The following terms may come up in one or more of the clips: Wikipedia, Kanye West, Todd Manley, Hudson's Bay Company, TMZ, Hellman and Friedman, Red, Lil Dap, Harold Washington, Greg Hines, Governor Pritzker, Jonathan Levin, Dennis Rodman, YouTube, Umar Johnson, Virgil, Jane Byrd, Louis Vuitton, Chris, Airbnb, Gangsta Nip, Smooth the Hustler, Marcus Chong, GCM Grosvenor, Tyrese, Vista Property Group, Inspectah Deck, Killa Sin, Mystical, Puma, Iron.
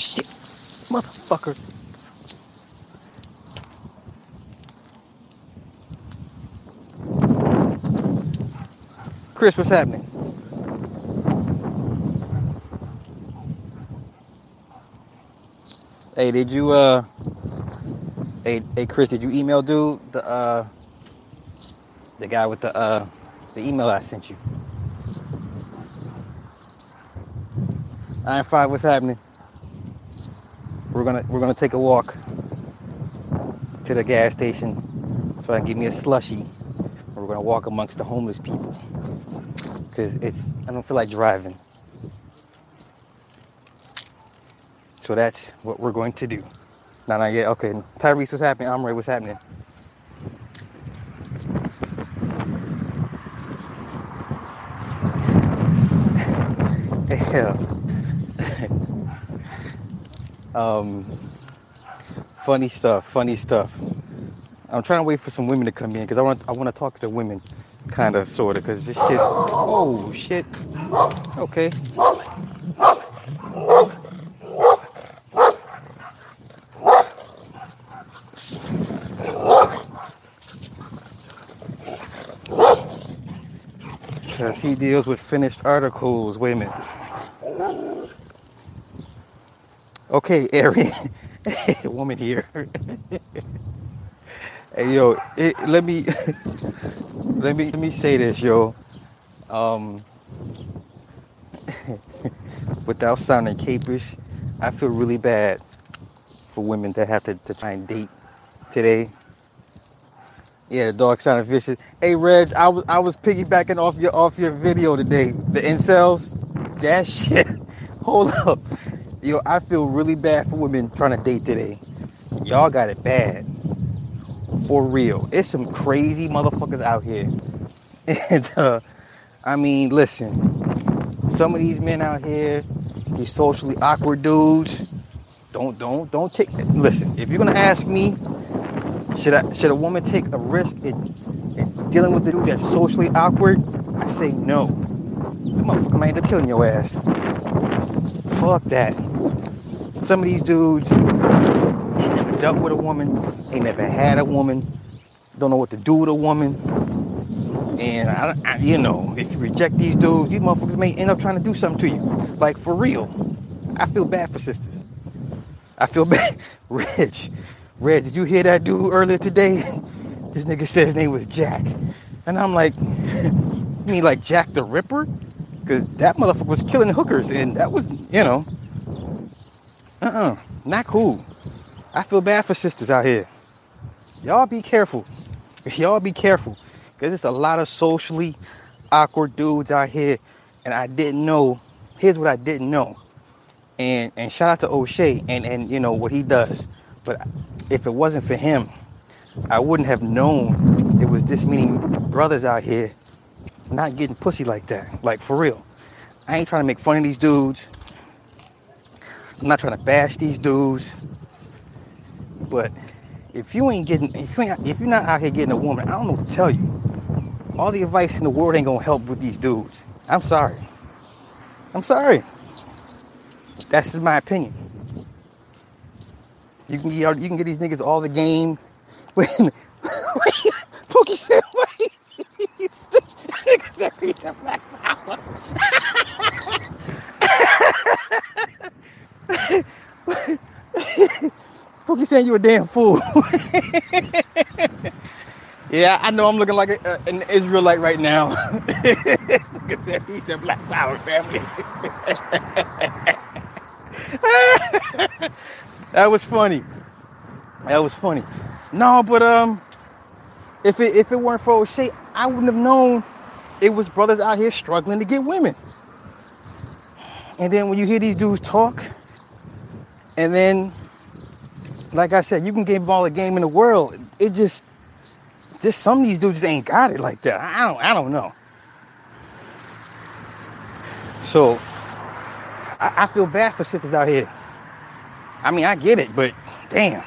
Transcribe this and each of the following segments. Shit, motherfucker. Chris, what's happening? Hey, did you hey Chris, did you email dude the guy with the email I sent you? 9-5, what's happening? We're gonna take a walk to the gas station so I can give me a slushie. We're gonna walk amongst the homeless people. Cause I don't feel like driving. So that's what we're going to do. Not yet. Okay. Tyrese, what's happening? Amre, what's happening? Yeah. Funny stuff. I'm trying to wait for some women to come in because I want to talk to the women, kind of, sort of, because this shit. Oh shit. Okay. Because he deals with finished articles. Wait a minute. Okay, Arian. Woman here. Hey, yo, let me say this, yo. Without sounding capish, I feel really bad for women that have to try and date today. Yeah, the dog sounded vicious. Hey, Reg, I was piggybacking off your video today. The incels, that shit. Hold up, yo, I feel really bad for women trying to date today. Y'all got it bad. For real, it's some crazy motherfuckers out here. And I mean, listen, some of these men out here, these socially awkward dudes, don't take. Listen, if you're gonna ask me, should a woman take a risk in dealing with a dude that's socially awkward? I say no. That motherfucker might end up killing your ass. Fuck that. Some of these dudes ain't never dealt with a woman. Ain't never had a woman, don't know what to do with a woman, and I you know, if you reject these dudes, these motherfuckers may end up trying to do something to you. Like, for real, I feel bad for sisters. I feel bad. Reg, did you hear that dude earlier today? This nigga said his name was Jack, and I'm like, you mean like Jack the Ripper? Because that motherfucker was killing hookers, and that was, you know, not cool. I feel bad for sisters out here. Y'all be careful. Because there's a lot of socially awkward dudes out here. And I didn't know. Here's what I didn't know. And shout out to O'Shea and you know what he does. But if it wasn't for him, I wouldn't have known there was this many brothers out here not getting pussy like that. Like, for real. I ain't trying to make fun of these dudes. I'm not trying to bash these dudes. But if you're not out here getting a woman, I don't know what to tell you. All the advice in the world ain't gonna help with these dudes. I'm sorry. That's just my opinion. You can get these niggas all the game. Wait, Pookie said, wait. Niggas are black power. Pookie saying you a damn fool. Yeah, I know I'm looking like an Israelite right now. He's a Black Power family. That was funny. No, but if it weren't for O'Shea, I wouldn't have known it was brothers out here struggling to get women. And then when you hear these dudes talk, and then, like I said, you can give them all the game in the world. It just some of these dudes ain't got it like that. I don't know. So I feel bad for sisters out here. I mean, I get it, but damn.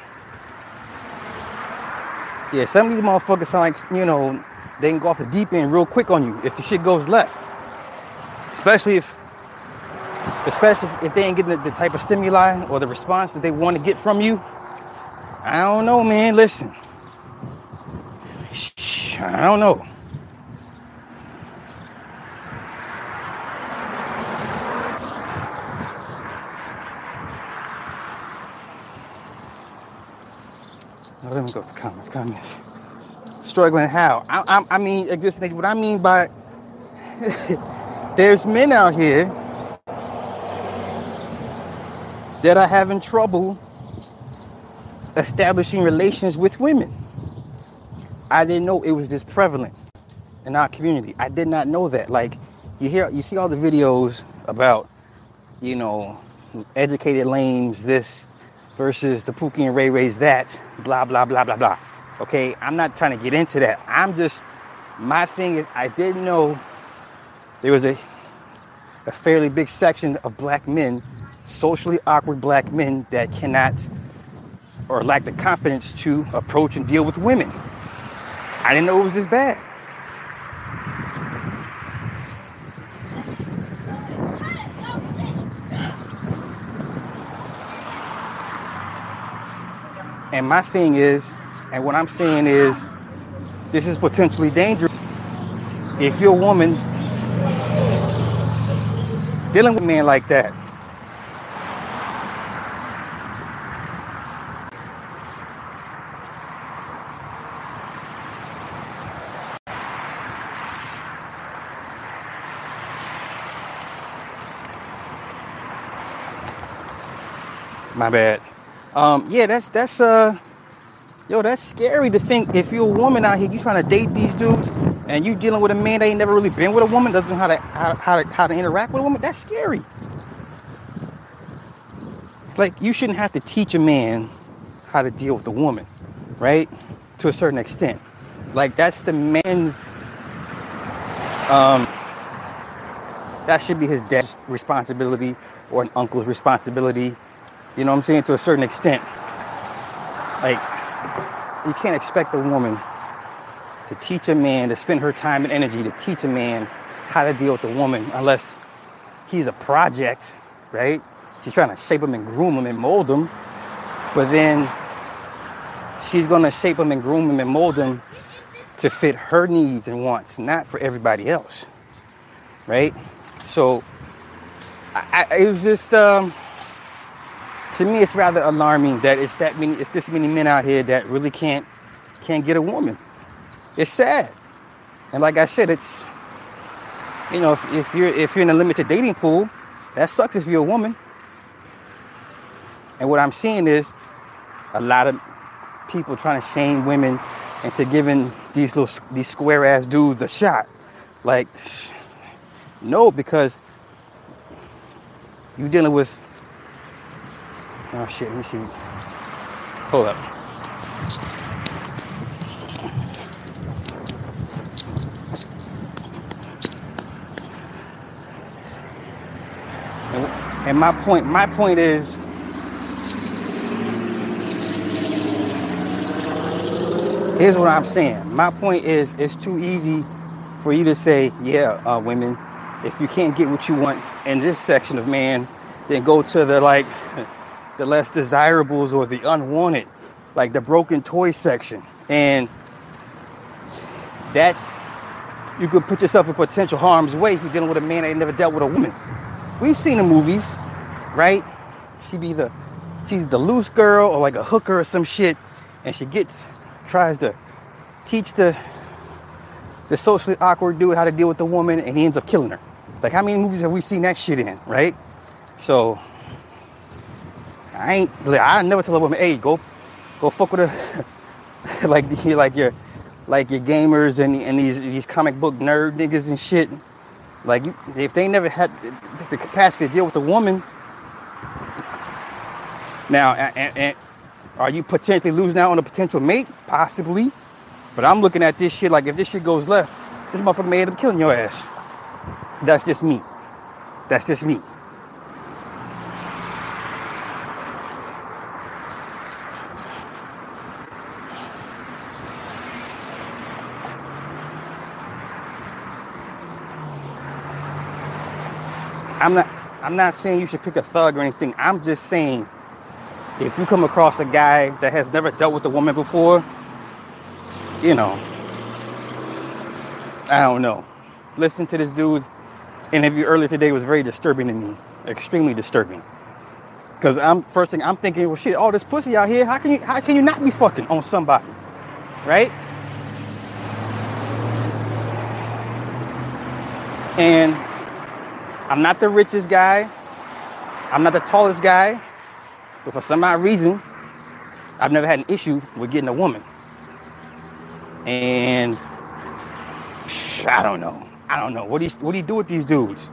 Yeah, some of these motherfuckers sound like, you know, they can go off the deep end real quick on you if the shit goes left. Especially if especially if they ain't getting the type of stimuli or the response that they want to get from you. I don't know, man. Listen, I don't know. Let me go to comments. Struggling how? I mean, what I mean by there's men out here that are having trouble establishing relations with women. I didn't know it was this prevalent in our community. I did not know that. Like, you see all the videos about, you know, educated lames, this versus the Pookie and Ray Ray's that, blah, blah, blah, blah, blah. Okay, I'm not trying to get into that. My thing is, I didn't know there was a fairly big section of black men, socially awkward black men, that cannot or lack the confidence to approach and deal with women. I didn't know it was this bad. And my thing is, and what I'm saying is, this is potentially dangerous. If you're a woman dealing with a man like that, my bad. Yeah, that's scary to think. If you're a woman out here, you trying to date these dudes, and you dealing with a man that ain't never really been with a woman, doesn't know how to interact with a woman. That's scary. Like, you shouldn't have to teach a man how to deal with a woman, right? To a certain extent, like that's the man's. That should be his dad's responsibility or an uncle's responsibility. You know what I'm saying? To a certain extent. Like, you can't expect a woman to teach a man, to spend her time and energy to teach a man how to deal with a woman unless he's a project, right? She's trying to shape him and groom him and mold him. But then she's going to shape him and groom him and mold him to fit her needs and wants, not for everybody else, right? So, it was just... To me, it's rather alarming that it's this many men out here that really can't get a woman. It's sad, and like I said, it's, you know, if you're in a limited dating pool, that sucks if you're a woman. And what I'm seeing is a lot of people trying to shame women into giving these square ass dudes a shot. Like, no, because you're dealing with. Oh shit, let me see. Hold up. And my point is, here's what I'm saying. My point is, it's too easy for you to say, yeah, women, if you can't get what you want in this section of man, then go to the less desirables or the unwanted, like the broken toy section. And you could put yourself in potential harm's way if you're dealing with a man that ain't never dealt with a woman. We've seen in movies, right? She's the loose girl or like a hooker or some shit, and she tries to teach the socially awkward dude how to deal with the woman, and he ends up killing her. Like, how many movies have we seen that shit in, right? So I never tell a woman, hey, go fuck with her. like your gamers and these comic book nerd niggas and shit. Like, if they never had the capacity to deal with a woman, now and are you potentially losing out on a potential mate? Possibly. But I'm looking at this shit like, if this shit goes left, this motherfucker may end up killing your ass. That's just me. I'm not I'm not saying you should pick a thug or anything. I'm just saying if you come across a guy that has never dealt with a woman before, you know, I don't know. Listen to this dude's interview earlier today was very disturbing to me. Extremely disturbing. Because first thing I'm thinking, well, shit, all this pussy out here, how can you not be fucking on somebody? Right? And I'm not the richest guy. I'm not the tallest guy. But for some odd reason, I've never had an issue with getting a woman. And I don't know. What do you do with these dudes?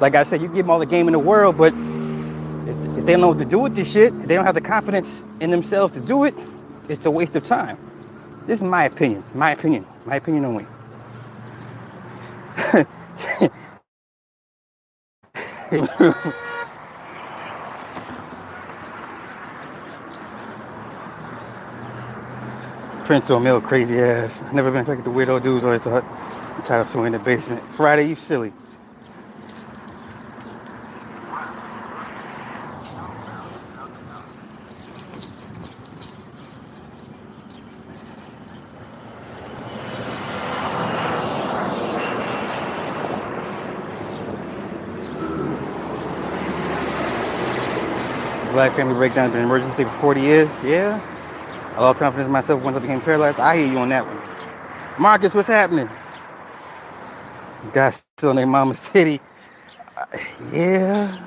Like I said, you give them all the game in the world, but if they don't know what to do with this shit, if they don't have the confidence in themselves to do it, it's a waste of time. This is my opinion. My opinion only. Prince O'Mill, crazy ass. Never been attracted to weirdo dudes, always thought I'm tied up somewhere in the basement. Friday, you silly. Black family breakdown has been an emergency for 40 years. Yeah. I lost confidence in myself once I became paralyzed. I hear you on that one. Marcus, what's happening? Guys still in their mama's city. Yeah.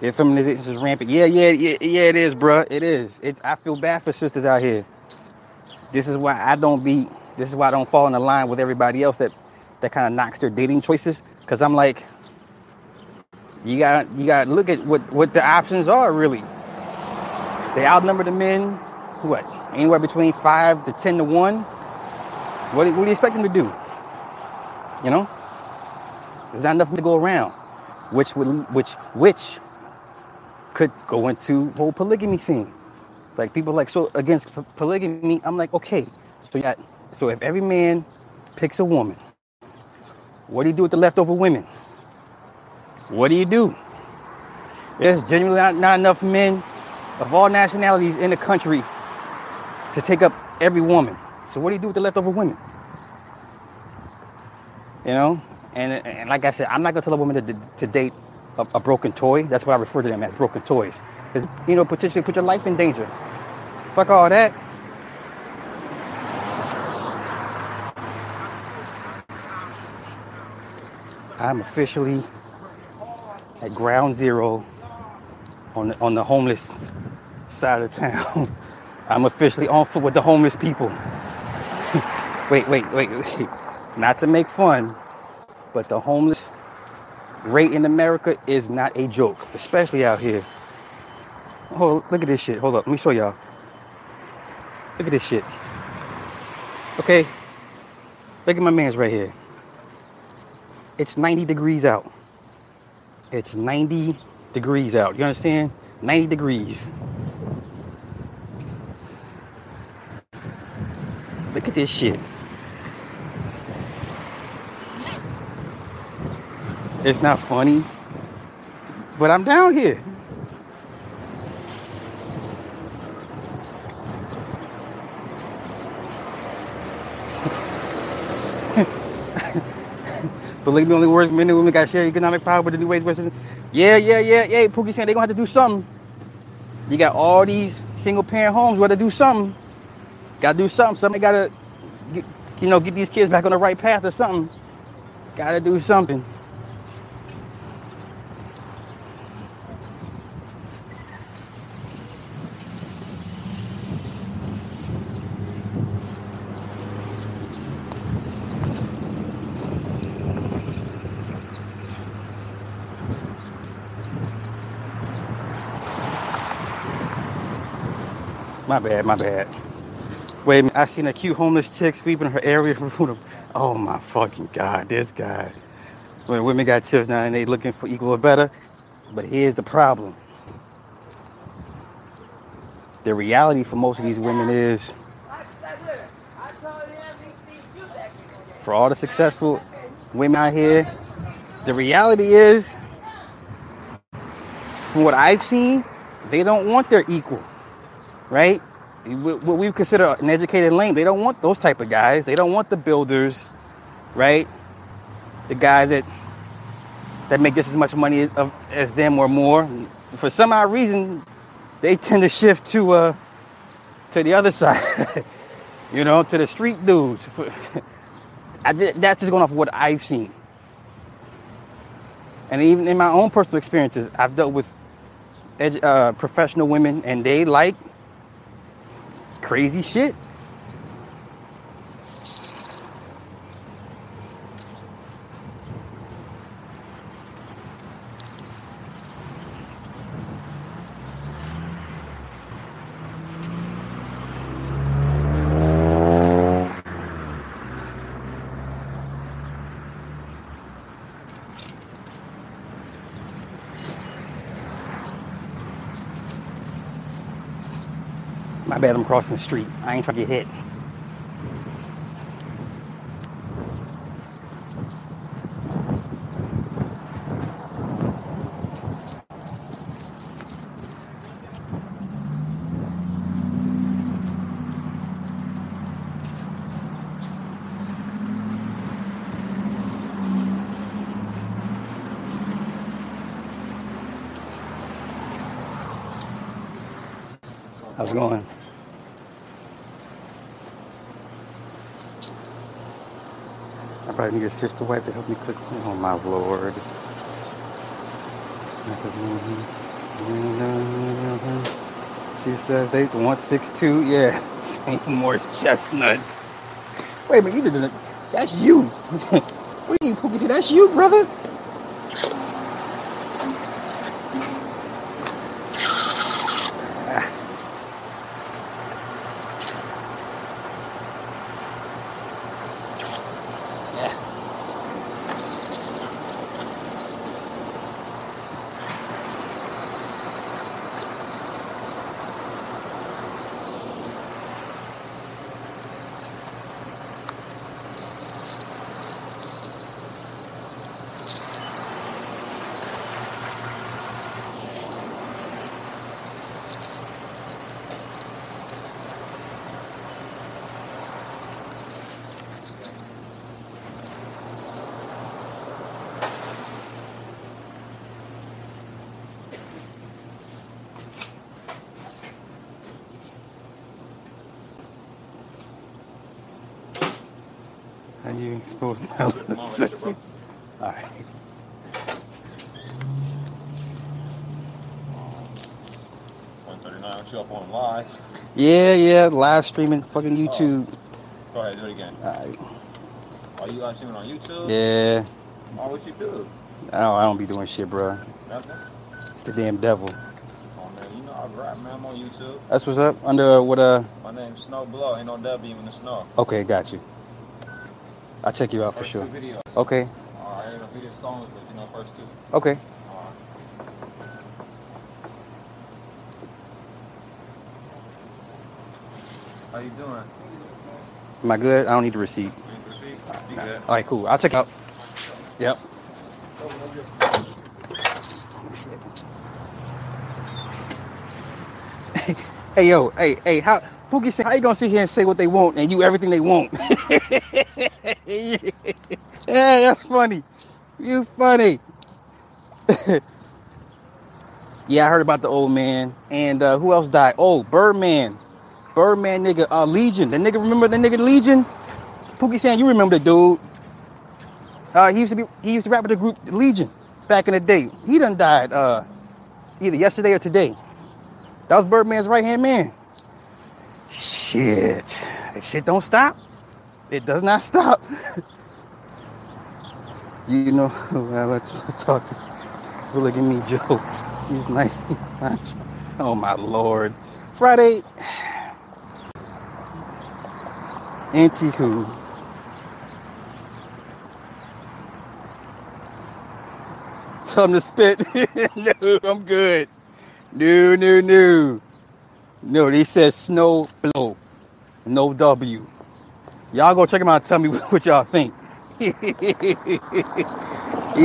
Yeah, feminization is rampant. Yeah, it is, bruh. It is. I feel bad for sisters out here. This is why I don't fall in the line with everybody else that kind of knocks their dating choices. Because I'm like, you gotta look at what the options are, really. They outnumber the men, what, anywhere between 5 to 10 to 1. What do you expect them to do? You know, there's not enough to go around, which could go into the whole polygamy thing. Like people like so against polygamy. I'm like, okay, so if every man picks a woman, what do you do with the leftover women? What do you do? There's genuinely not enough men of all nationalities in the country to take up every woman. So what do you do with the leftover women? You know? And like I said, I'm not going to tell a woman to date a broken toy. That's what I refer to them as, broken toys. Because, you know, potentially put your life in danger. Fuck all that. I'm officially at ground zero on the homeless side of town. I'm officially on foot with the homeless people. wait. Not to make fun, but the homeless rate in America is not a joke, especially out here. Oh, look at this shit. Hold up, let me show y'all. Look at this shit. Okay, look at my man's right here. It's 90 degrees out. It's 90 degrees out. You understand? 90 degrees. Look at this shit. It's not funny, but I'm down here. Believe me, only words men and women got shared economic power with the new wage Western. Yeah. Pookie saying they're gonna have to do something. You got all these single parent homes where they do something. Gotta do something. Somebody gotta get these kids back on the right path or something. Gotta do something. My bad. Wait a minute, I seen a cute homeless chick sweeping her area from food. Oh my fucking God, this guy. When women got chips now and they looking for equal or better, but here's the problem. The reality for most of these women is, for all the successful women out here, the reality is from what I've seen, they don't want their equal, right? What we consider an educated lane, they don't want those type of guys. They don't want the builders, right? The guys that make just as much money as them or more. For some odd reason, they tend to shift to the other side, you know, to the street dudes. That's just going off of what I've seen. And even in my own personal experiences, I've dealt with professional women, and they like crazy shit. I bet I'm crossing the street. I ain't trying to get hit. How's it going? I need a sister wife to help me click. Oh my lord. She says they want 6'2". Yeah, ain't more chestnut. Wait a minute, you didn't. That's you. What do you Pookie say? That's you, brother. Yeah, live streaming, fucking YouTube. Oh. Go ahead, do it again. All right. Are you live streaming on YouTube? Yeah. Why would you do? I don't be doing shit, bro. Nothing? It's the damn devil. Oh, man, you know I rap, man. I'm on YouTube. That's what's up? Under what, My name's Snow Blow. Ain't no W in the snow. Okay, got you. I'll check you out for sure. Videos. Okay. All right, we did songs, but you know, first two. Okay. How you doing? Am I good? I don't need the receipt. You good? All right, cool. I'll check out. Yep. Hey, yo. Hey, how? Pookie said, how you gonna sit here and say what they want and you everything they want? Yeah, that's funny. You funny. Yeah, I heard about the old man. And who else died? Oh, Birdman. Birdman nigga, Legion. The nigga, remember the nigga Legion? Pookie saying you remember the dude. He used to rap with the group Legion back in the day. He done died either yesterday or today. That was Birdman's right-hand man. Shit. That shit don't stop. It does not stop. You know, well, I talk to people like me, Joe. He's nice. Oh my lord. Friday. Auntie who? Tell him to spit. No, I'm good. No. No, they said Snow Blow. No W. Y'all go check him out and tell me what y'all think. He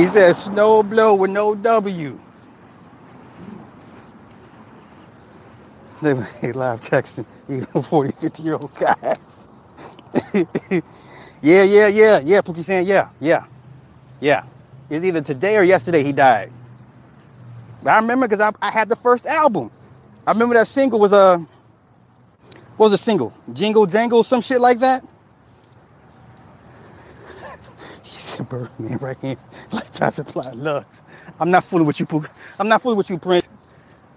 said Snow Blow with no W. They made live texting, even 40, 50-year-old guys. Yeah. Pookie saying, yeah. It's either today or yesterday he died. But I remember because I had the first album. I remember that single was a... What was the single? Jingle Jangle, some shit like that? He said, Birdman, right here. Lifetime supply of lugs. I'm not fooling with you, Pookie. I'm not fooling with you, Prince.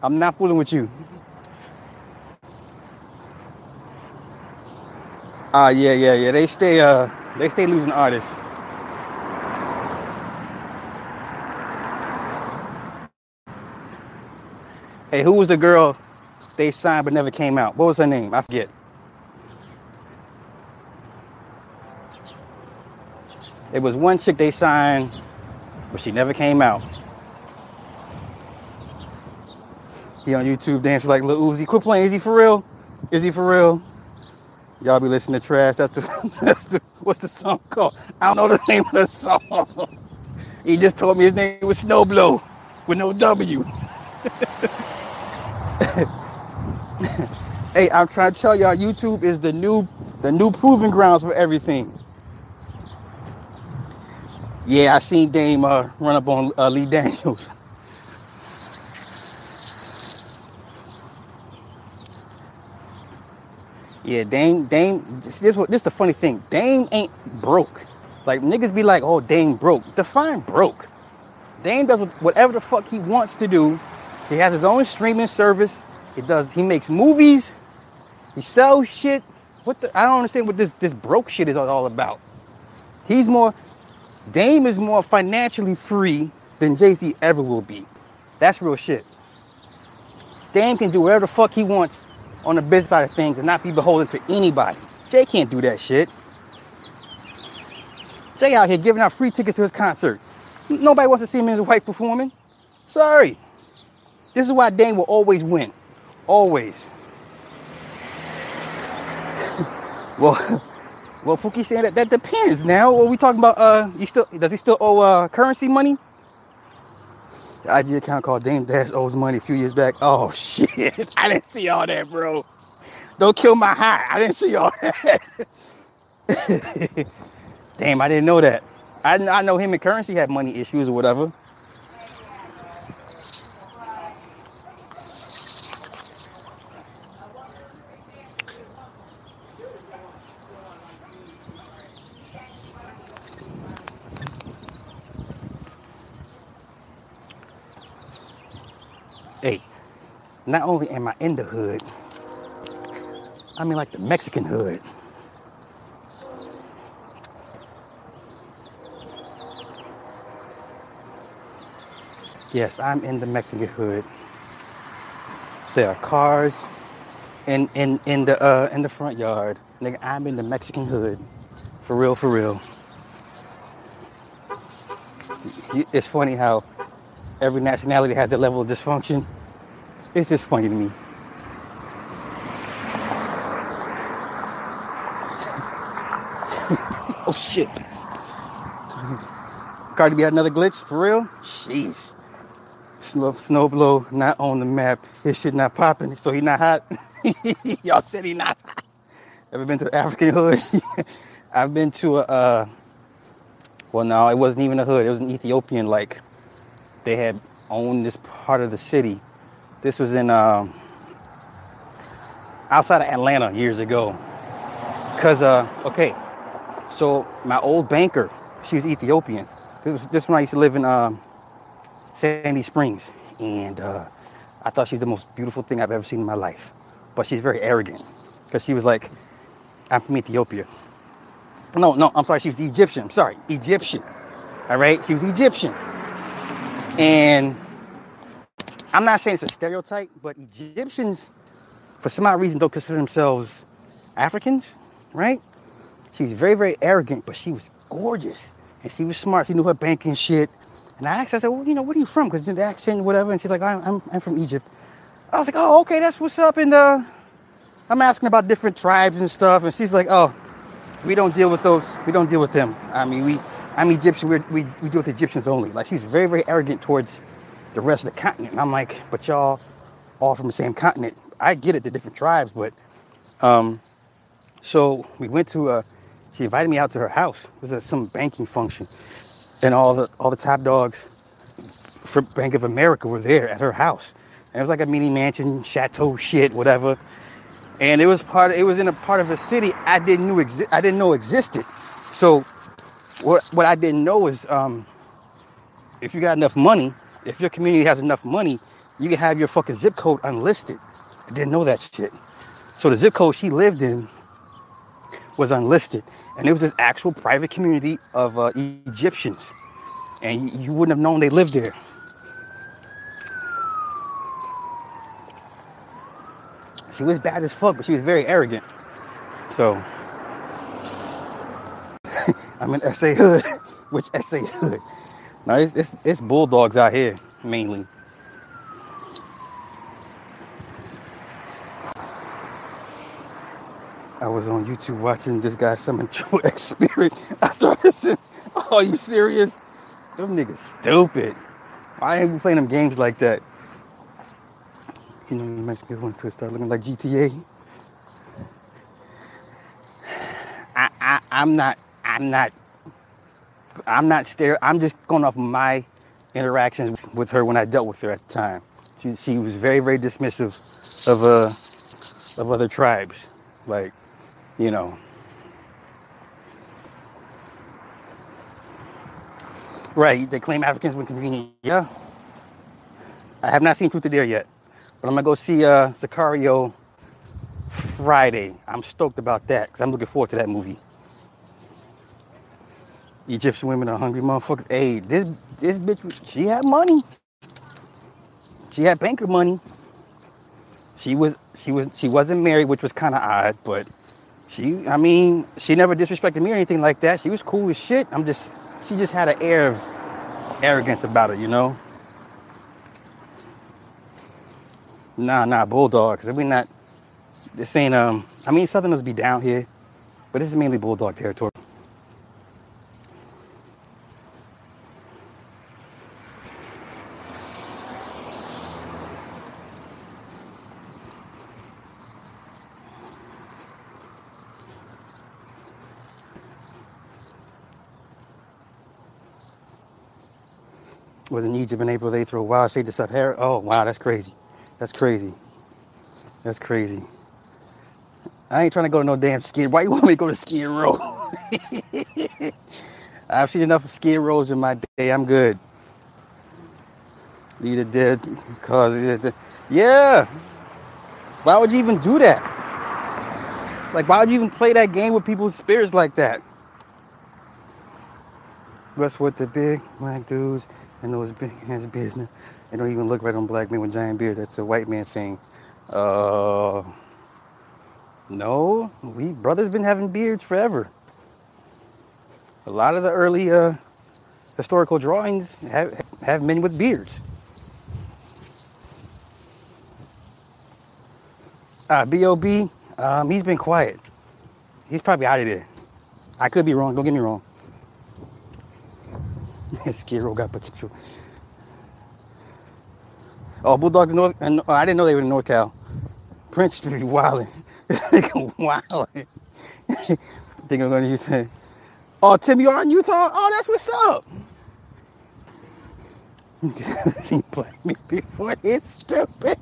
I'm not fooling with you. Yeah. They stay losing artists. Hey, who was the girl they signed but never came out? What was her name? I forget. It was one chick they signed, but she never came out. He on YouTube dancing like Lil Uzi. Quit playing. Is he for real? Y'all be listening to trash. That's the what's the song called? I don't know the name of the song. He just told me his name was Snow Blow with no W. Hey, I'm trying to tell y'all, YouTube is the new proving grounds for everything. Yeah, I seen Dame run up on Lee Daniels. Yeah, Dame. This is the funny thing. Dame ain't broke. Like niggas be like, oh, Dame broke. Define broke. Dame does whatever the fuck he wants to do. He has his own streaming service. He makes movies. He sells shit. I don't understand what this broke shit is all about. Dame is more financially free than Jay Z ever will be. That's real shit. Dame can do whatever the fuck he wants on the business side of things and not be beholden to anybody. Jay can't do that shit. Jay out here giving out free tickets to his concert. Nobody wants to see him and his wife performing. Sorry. This is why Dame will always win. Always. Well, Pookie said that depends now. What are we talking about? Does he still owe currency money? The IG account called Dame Dash owes money a few years back. Oh, shit. I didn't see all that, bro. Don't kill my high. I didn't see all that. Damn, I didn't know that. I know him and Currency had money issues or whatever. Hey, not only am I in the hood, I mean like the Mexican hood. Yes, I'm in the Mexican hood. There are cars in the front yard. Nigga, I'm in the Mexican hood. For real. It's funny how every nationality has that level of dysfunction. It's just funny to me. Oh shit. Cardi B had another glitch, for real? Jeez. Snow Blow not on the map. His shit not popping, so he not hot. Y'all said he not hot. Ever been to an African hood? I've been to it wasn't even a hood. It was an Ethiopian like. They had owned this part of the city. This was in outside of Atlanta years ago. So my old banker, she was Ethiopian. This one I used to live in Sandy Springs, and I thought she's the most beautiful thing I've ever seen in my life. But she's very arrogant because she was like, "I'm from Ethiopia." No, I'm sorry. She was Egyptian. Sorry, Egyptian. All right, she was Egyptian. And I'm not saying it's a stereotype, but Egyptians, for some odd reason, don't consider themselves Africans, right? She's very, very arrogant, but she was gorgeous. And she was smart. She knew her banking shit. And I asked her, I said, well, what are you from? Because the accent, whatever. And she's like, I'm from Egypt. I was like, oh, okay, that's what's up. And I'm asking about different tribes and stuff. And she's like, oh, we don't deal with those. We don't deal with them. I mean, I'm Egyptian, we deal with Egyptians only. Like, she was very, very arrogant towards the rest of the continent. And I'm like, but y'all all from the same continent. I get it, the different tribes, but so we went to she invited me out to her house. It was at some banking function, and all the top dogs for Bank of America were there at her house. And it was like a mini mansion, chateau shit, whatever. And it was in a part of a city I didn't know existed. So what I didn't know is if you got enough money, if your community has enough money, you can have your fucking zip code unlisted. I didn't know that shit. So the zip code she lived in was unlisted, and it was this actual private community of Egyptians, and you wouldn't have known they lived there. She was bad as fuck, but she was very arrogant. So I'm in SA Hood, which SA Hood? No, it's bulldogs out here mainly. I was on YouTube watching this guy summon Joe X Spirit. I started saying, "Oh, are you serious? Them niggas stupid. Why ain't we playing them games like that?" You know, the Mexicans want to start looking like GTA. I'm just going off my interactions with her when I dealt with her at the time. She was very, very dismissive of other tribes, like. You know, right? They claim Africans were convenient. Yeah, I have not seen Truth or Dare yet, but I'm gonna go see Sicario Friday. I'm stoked about that because I'm looking forward to that movie. Egyptian women are hungry motherfuckers. Hey, this bitch, she had money. She had banker money. She wasn't married, which was kind of odd, but. She never disrespected me or anything like that. She was cool as shit. She just had an air of arrogance about it, you know? Nah, bulldogs. Southerners be down here, but this is mainly bulldog territory. Was in Egypt in April, they throw wild shade to Sahara. Oh, wow, that's crazy. That's crazy. I ain't trying to go to no damn skid. Why you want me to go to Skid Row? I've seen enough of Skid Rows in my day. I'm good. Leave the dead cause. Yeah. Why would you even do that? Like, why would you even play that game with people's spirits like that? That's what the big black dudes... and those big ass business. They don't even look right on black men with giant beards. That's a white man thing. No, we brothers been having beards forever. A lot of the early historical drawings have men with beards. B.O.B., he's been quiet. He's probably out of there. I could be wrong, don't get me wrong. Skid Row got potential. Oh, bulldogs north. And I didn't know they were in North Cal. Prince Street wildin'. Wildin'. Think I'm going to Utah. Oh, Tim, you are in Utah? Oh, that's what's up. I've seen black men before. It's stupid.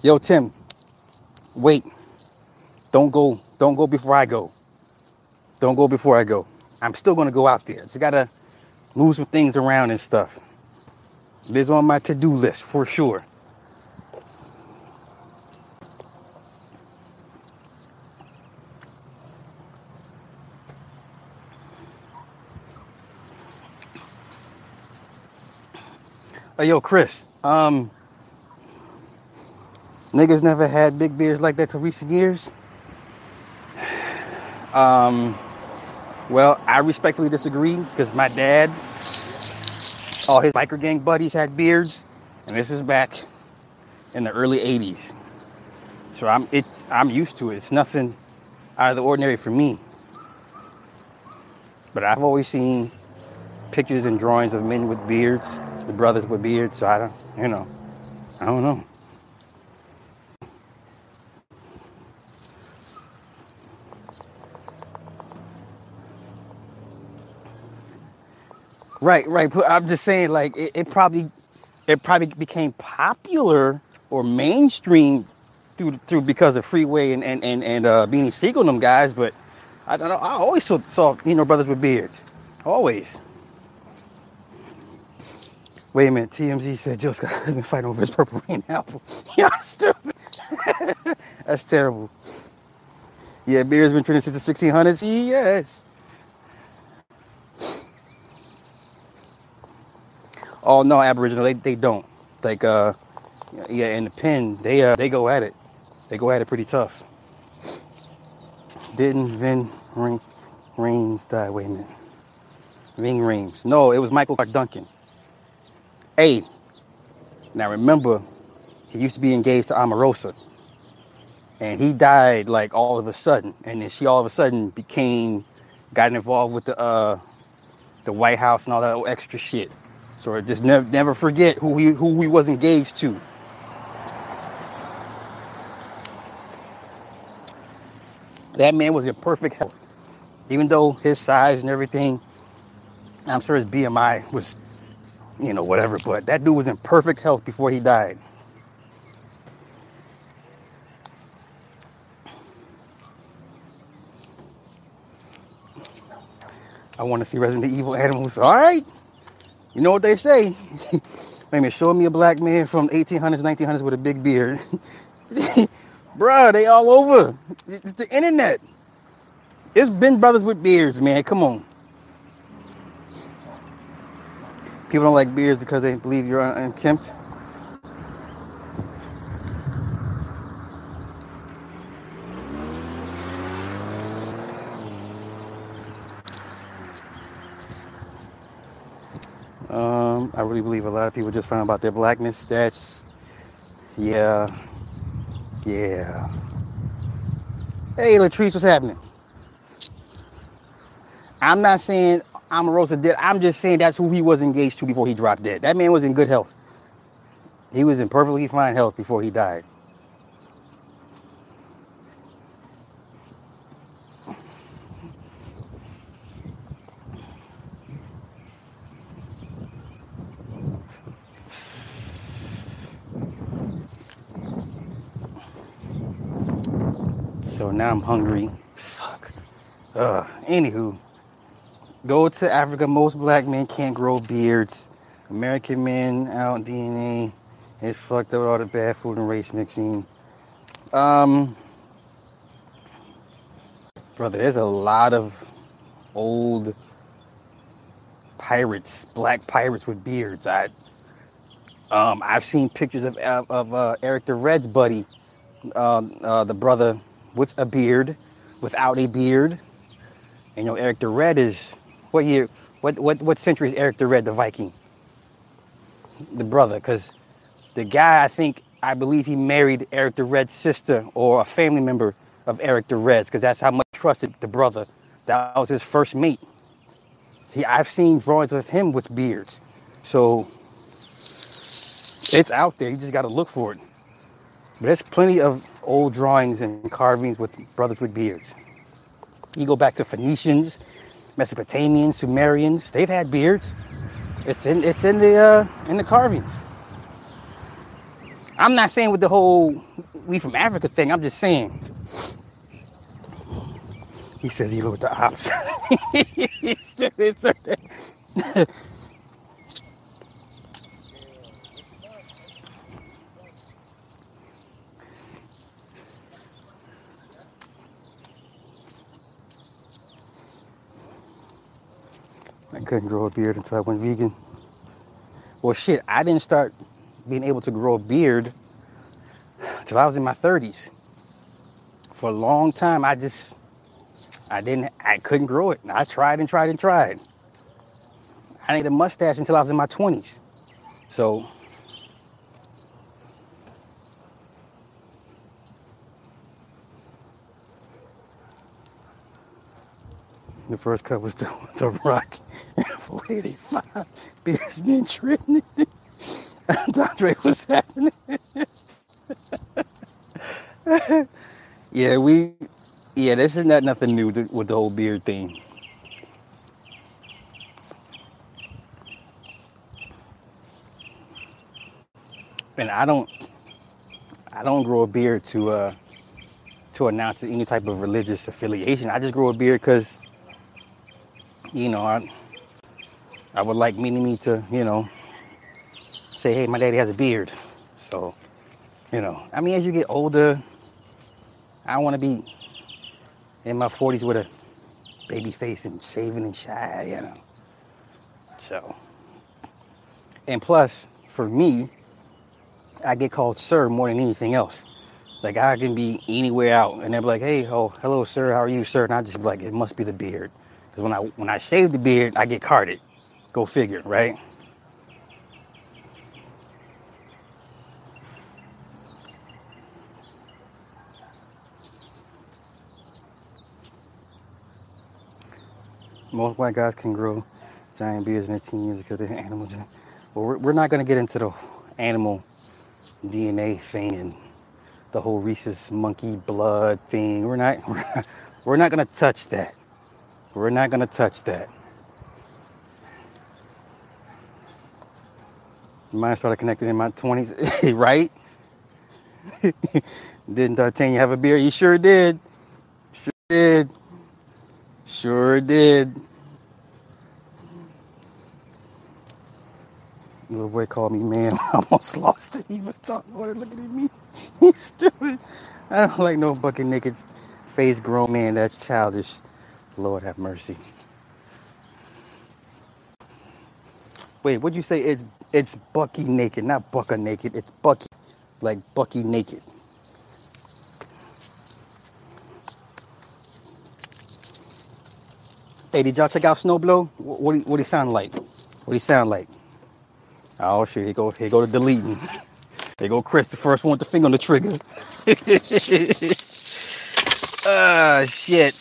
Yo, Tim, wait, don't go before I go. I'm still going to go out there. Just got to move some things around and stuff. This is on my to-do list for sure. Yo, Chris, niggas never had big beards like that till recent years. Well, I respectfully disagree because my dad, all his biker gang buddies had beards, and this is back in the early 80s. So I'm used to it. It's nothing out of the ordinary for me. But I've always seen pictures and drawings of men with beards, the brothers with beards. So I don't know. Right. But I'm just saying, like, it probably became popular or mainstream through because of Freeway and Beanie Siegel and them guys. But I don't know. I always saw brothers with beards, always. Wait a minute. TMZ said Joe Scott has been fighting over his Purple Rain album. Y'all stupid. That's terrible. Yeah, beards been trending since the 1600s. Yes. Oh no, Aboriginal, they don't. Like in the pen, they go at it. They go at it pretty tough. Didn't Ving Rhames die? Wait a minute. Ving Rhames. No, it was Michael Clark Duncan. Hey. Now remember, he used to be engaged to Omarosa. And he died like all of a sudden. And then she all of a sudden got involved with the White House and all that extra shit. So just never forget who we was engaged to. That man was in perfect health, even though his size and everything. I'm sure his BMI was, whatever. But that dude was in perfect health before he died. I want to see Resident Evil animals. All right. You know what they say? Wait a minute, show me a black man from 1800s, 1900s with a big beard. Bruh, they all over. It's the internet. It's been brothers with beards, man. Come on. People don't like beards because they believe you're unkempt. I really believe a lot of people just found out about their blackness. That's, yeah. Hey, Latrice, what's happening? I'm not saying Omarosa did. I'm just saying that's who he was engaged to before he dropped dead. That man was in good health. He was in perfectly fine health before he died. So now I'm hungry. Fuck. Anywho, go to Africa. Most black men can't grow beards. American men out DNA is fucked up with all the bad food and race mixing. Brother, there's a lot of old pirates, black pirates with beards. I've seen pictures of Eric the Red's buddy, the brother. With a beard, without a beard. And Eric the Red is what year? What century is Eric the Red, the Viking? The brother, because the guy I believe he married Eric the Red's sister or a family member of Eric the Red's, because that's how much he trusted the brother. That was his first mate. I've seen drawings of him with beards, so it's out there. You just got to look for it. But there's plenty of old drawings and carvings with brothers with beards. You go back to Phoenicians, Mesopotamians, Sumerians, they've had beards. It's in the carvings. I'm not saying with the whole we from Africa thing, I'm just saying. He says he looked the ops. I couldn't grow a beard until I went vegan. Well, shit, I didn't start being able to grow a beard until I was in my 30s. For a long time, I couldn't grow it. I tried. I didn't get a mustache until I was in my 20s. So, The first cut was the Rock for 85 Birdman Trinity. And Andre was happening. Yeah, this is not nothing new with the whole beard thing. And I don't grow a beard to announce any type of religious affiliation. I just grow a beard because, you know, I would like Mini-Me to, you know, say, hey, my daddy has a beard. So, you know, I mean, as you get older, I don't want to be in my 40s with a baby face and shaving and shy, you know. So, and plus, for me, I get called sir more than anything else. Like, I can be anywhere out, and they'll be like, hey, oh, hello, sir, how are you, sir? And I just be like, it must be the beard. Because when I shave the beard, I get carded. Go figure, right? Most white guys can grow giant beards in their teens because they're animal genetics. Well, we're not going to get into the animal DNA thing and the whole rhesus monkey blood thing. We're not going to touch that. We're not going to touch that. Mine started connecting in my 20s, right? Didn't D'Artagnan have a beard? He sure did. Sure did. Sure did. Little boy called me, man. I almost lost it. He was talking about it, looking at me. He's stupid. I don't like no bucket naked face grown man. That's childish. Lord have mercy. Wait, what'd you say? It's bucky naked, not bucka naked. It's bucky, like bucky naked. Hey, did y'all check out Snow Blow? What he sound like? What he sound like? Oh shit, here go to deleting. Here go Chris, the first one with the finger on the trigger. Ah, shit.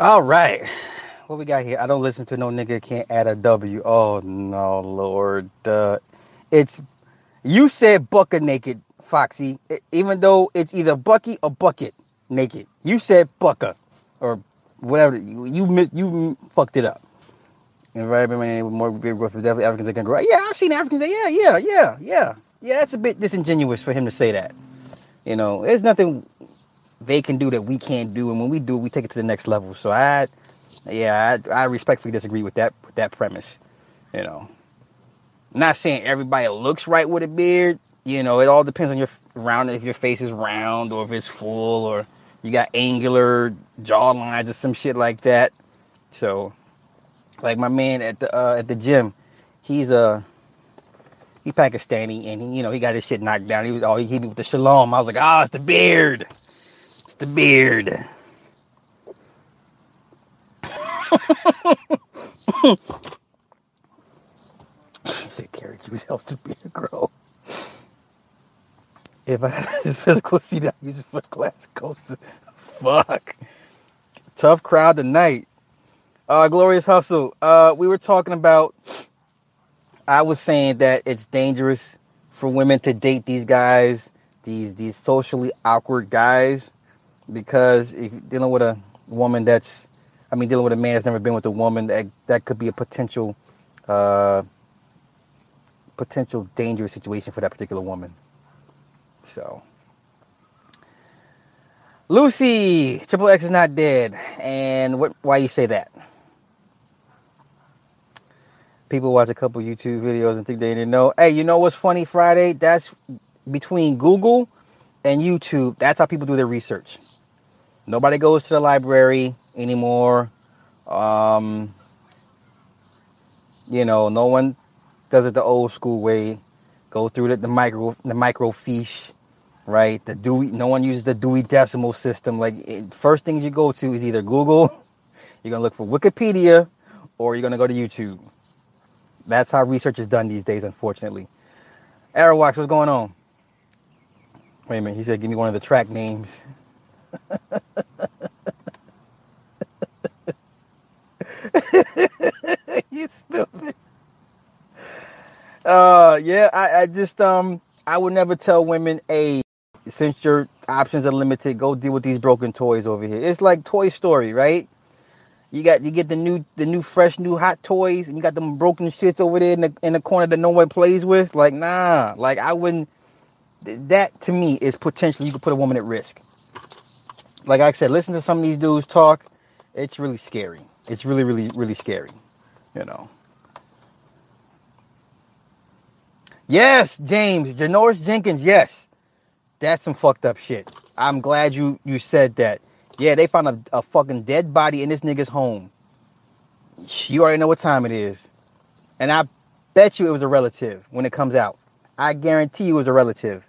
All right, what we got here? I don't listen to no nigga, can't add a W. Oh, no, Lord. You said bucket naked, Foxy, even though it's either Bucky or bucket naked. You said bucka or whatever. You fucked it up. Environment with more beard growth for definitely Africans that can grow. Yeah, I've seen Africans. Yeah. Yeah, that's a bit disingenuous for him to say that. You know, there's nothing they can do that we can't do, and when we do, we take it to the next level. So I respectfully disagree with that premise. You know, I'm not saying everybody looks right with a beard. You know, it all depends on your round. If your face is round, or if it's full, or you got angular jaw lines or some shit like that. So, like my man at the gym, he's Pakistani, and he, you know, he got his shit knocked down. He was all, he hit me with the shalom. I was like, ah, it's the beard. It's the beard. I said carrot juice helps the beard grow. If I had this physical seat, I'd use it for the glass coaster. Fuck. Tough crowd tonight. Glorious Hustle. We were talking about, I was saying that it's dangerous for women to date these guys, these socially awkward guys. Because if you're dealing with a woman dealing with a man that's never been with a woman, that could be a potential dangerous situation for that particular woman. So, Lucy, Triple X is not dead. And why you say that? People watch a couple YouTube videos and think they didn't know. Hey, you know what's funny, Friday? That's between Google and YouTube. That's how people do their research. Nobody goes to the library anymore. You know, no one does it the old school way. Go through the microfiche, right? The Dewey. No one uses the Dewey Decimal System. Like, first thing you go to is either Google. You're gonna look for Wikipedia, or you're gonna go to YouTube. That's how research is done these days, unfortunately. Airwax, what's going on? Wait a minute. He said, "Give me one of the track names." You stupid. Yeah, I just I would never tell women, hey, since your options are limited, go deal with these broken toys over here. It's like Toy Story, right? You get the new fresh new hot toys, and you got them broken shits over there in the corner that no one plays with. Like, nah, like I wouldn't. That to me is potentially you could put a woman at risk. Like I said, listen to some of these dudes talk. It's really scary. It's really, really, really scary. You know. Yes, James. Janoris Jenkins, yes. That's some fucked up shit. I'm glad you said that. Yeah, they found a fucking dead body in this nigga's home. You already know what time it is. And I bet you it was a relative when it comes out. I guarantee you it was a relative.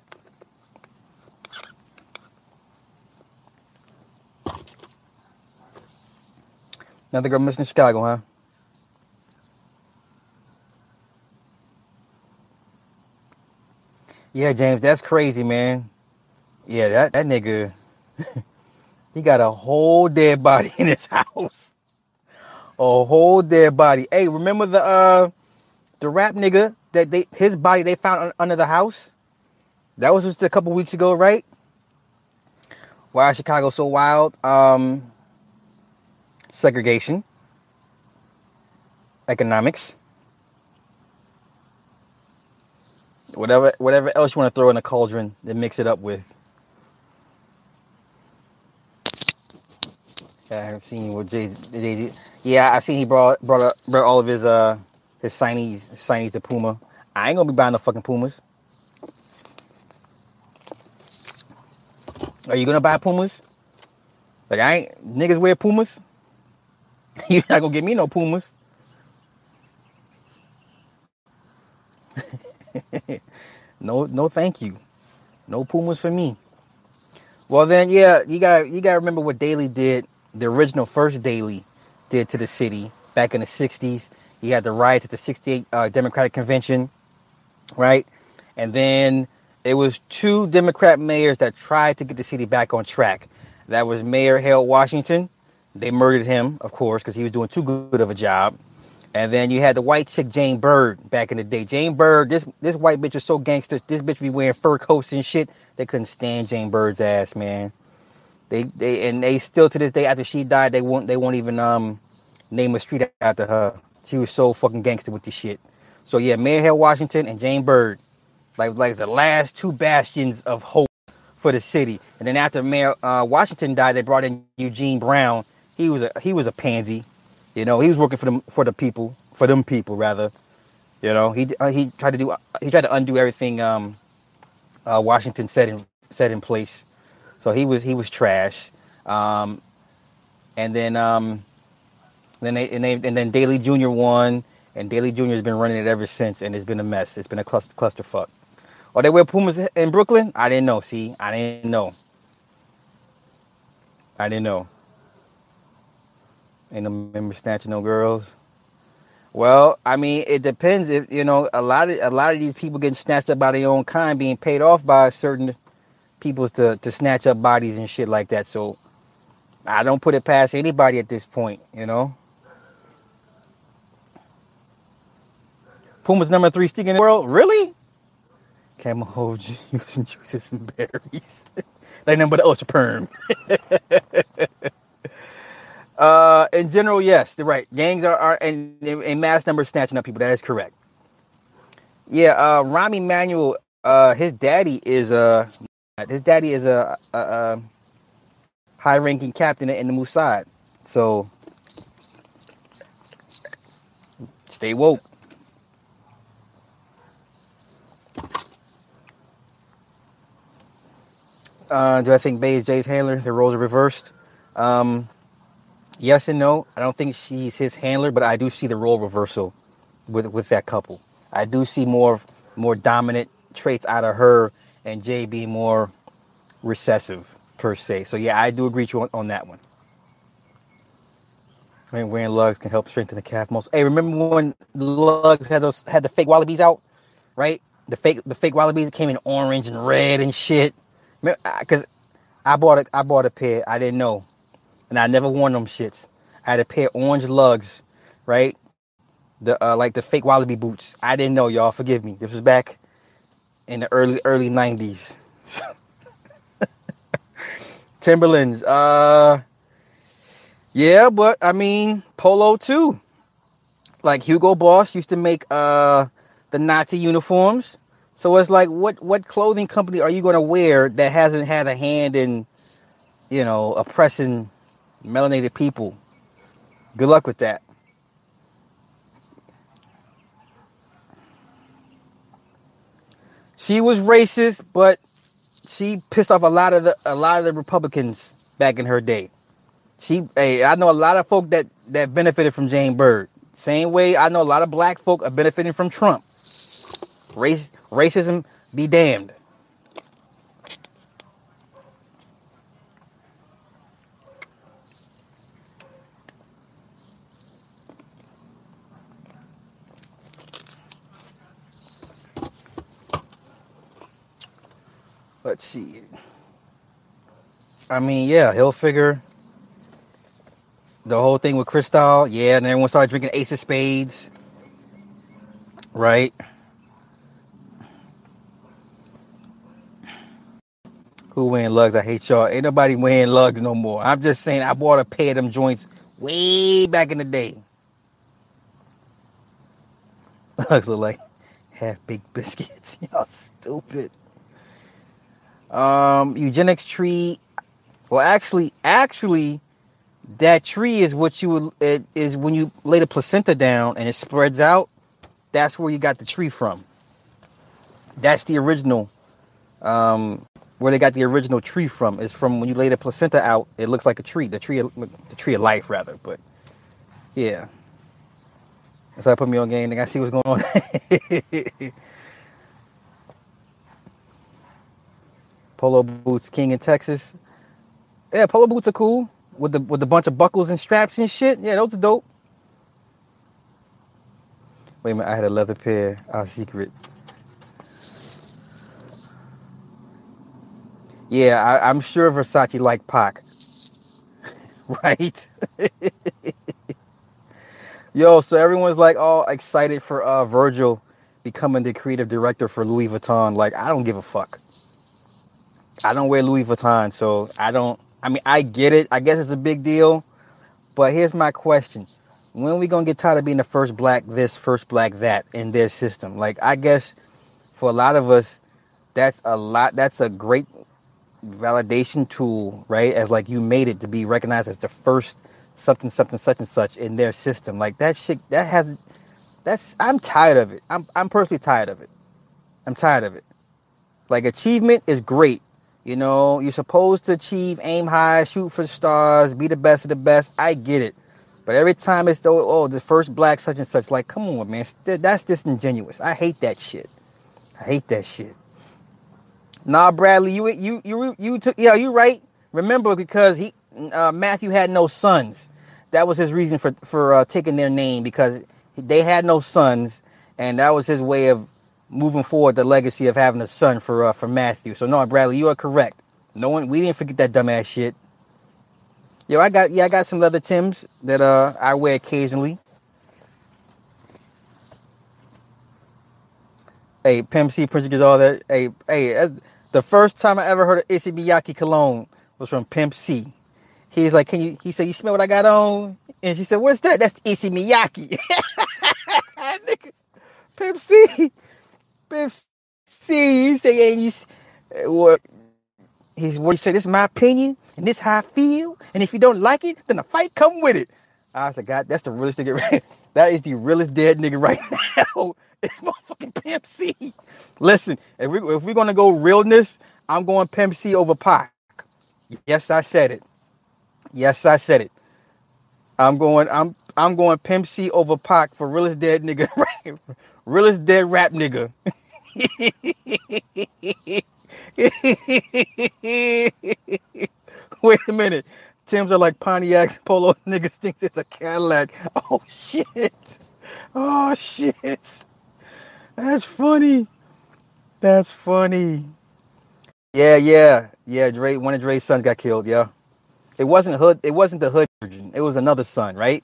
Another girl missing in Chicago, huh? Yeah, James, that's crazy, man. Yeah, that nigga, he got a whole dead body in his house. A whole dead body. Hey, remember the rap nigga that his body they found under the house? That was just a couple weeks ago, right? Why is Chicago so wild? Segregation, economics, whatever else you want to throw in a cauldron and mix it up with. Yeah, I've seen what Jay Z. Yeah, I seen he brought all of his signees to Puma. I ain't gonna be buying no fucking Pumas. Are you gonna buy Pumas? Like I ain't niggas wear Pumas. You're not gonna get me no Pumas. No, thank you. No Pumas for me. Well then, yeah, you gotta remember what Daily did. The original first Daily did to the city back in the '60s. You had the riots at the '68 Democratic Convention, right? And then it was two Democrat mayors that tried to get the city back on track. That was Mayor Harold Washington. They murdered him, of course, because he was doing too good of a job. And then you had the white chick, Jane Bird, back in the day. Jane Bird, this white bitch was so gangster. This bitch be wearing fur coats and shit. They couldn't stand Jane Bird's ass, man. They still to this day, after she died, they won't even name a street after her. She was so fucking gangster with this shit. So yeah, Mayor Harold Washington and Jane Bird, like the last two bastions of hope for the city. And then after Mayor Washington died, they brought in Eugene Brown. He was a pansy, you know. He was working for them people rather, you know. He tried to undo everything Washington set in place. So he was trash. And then Daley Jr. won, and Daley Jr. has been running it ever since, and it's been a mess. It's been a clusterfuck. Are they wear Pumas in Brooklyn? I didn't know. See, I didn't know. Ain't no member snatching no girls. Well, I mean, it depends. If you know, a lot of these people getting snatched up by their own kind, being paid off by certain people to snatch up bodies and shit like that. So I don't put it past anybody at this point, you know. Puma's number 3 stick in the world, really? Camel hold juices and berries. Like nothing but the ultra perm. In general, yes, they're right. Gangs are in mass numbers snatching up people. That is correct. Yeah, Rahm Emanuel, his daddy is a high-ranking captain in the Mossad. So stay woke. Do I think Bay is Jay's handler? The roles are reversed. Yes and no. I don't think she's his handler, but I do see the role reversal with that couple. I do see more dominant traits out of her and Jay being more recessive per se. So yeah, I do agree with you on that one. I mean, wearing lugs can help strengthen the calf muscle. Hey, remember when lugs had the fake wallabies out, right? The fake wallabies came in orange and red and shit. Because I bought a pair. I didn't know, and I never worn them shits. I had a pair of orange lugs, right? The like the fake wallaby boots. I didn't know, y'all. Forgive me. This was back in the early 90s. Timberlands. Yeah, but I mean, polo too. Like Hugo Boss used to make the Nazi uniforms. So it's like, what clothing company are you going to wear that hasn't had a hand in, you know, oppressing melanated people? Good luck with that. She was racist, but she pissed off a lot of the Republicans back in her day. I know a lot of folk that benefited from Jane Byrd. Same way I know a lot of black folk are benefiting from Trump. Racism be damned. Let's see. I mean, yeah, he'll figure. The whole thing with Cristal, yeah, and everyone started drinking Ace of Spades, right? Who wearing lugs? I hate y'all. Ain't nobody wearing lugs no more. I'm just saying, I bought a pair of them joints way back in the day. Lugs look like half-baked biscuits. Y'all stupid. Eugenics tree. Well, actually. That tree is what is when you lay the placenta down and it spreads out. That's where you got the tree from. That's the original, where they got the original tree from. Is from when you lay the placenta out. It looks like a tree, the tree of life rather. But yeah, that's how I put me on game. I see what's going on. Polo boots, king in Texas. Yeah, polo boots are cool. With the bunch of buckles and straps and shit. Yeah, those are dope. Wait a minute, I had a leather pair. Our secret. Yeah, I'm sure Versace liked Pac. Right? Yo, so everyone's like all excited for Virgil becoming the creative director for Louis Vuitton. Like, I don't give a fuck. I don't wear Louis Vuitton, so I get it. I guess it's a big deal. But here's my question. When are we going to get tired of being the first black this, first black that in their system? Like, I guess for a lot of us, that's a great validation tool, right? As like you made it to be recognized as the first something, something, such and such in their system. Like that shit, I'm tired of it. I'm personally tired of it. I'm tired of it. Like achievement is great. You know, you're supposed to achieve, aim high, shoot for the stars, be the best of the best. I get it. But every time it's, the first black such and such, like, come on, man. That's disingenuous. I hate that shit. Nah, Bradley, you took, yeah, you right. Remember, because Matthew had no sons. That was his reason for taking their name, because they had no sons. And that was his way of moving forward the legacy of having a son for Matthew. So no, Bradley, you are correct. We didn't forget that dumbass shit. Yo, I got some leather Timbs that I wear occasionally. Hey, Pimp C, Prince gets all that. Hey, the first time I ever heard of Issey Miyake cologne was from Pimp C. He's like, he said, you smell what I got on? And she said, what's that? That's Issey Miyake. Pimp C. He said, this is my opinion, and this is how I feel, and if you don't like it, then the fight come with it. I said, God, that's the realest nigga right. That is the realest dead nigga right now. It's motherfucking Pimp C. Listen, if we're going to go realness, I'm going Pimp C over Pac. Yes, I said it. Yes, I said it. I'm going Pimp C over Pac for realest dead nigga. Realest dead rap nigga. Wait a minute. Timbs are like Pontiacs. Polo niggas think it's a Cadillac. Oh, shit. Oh, shit. That's funny. That's funny. Yeah. Dre, one of Dre's sons got killed. Yeah. It wasn't Hood. It wasn't the Hood surgeon. It was another son, right?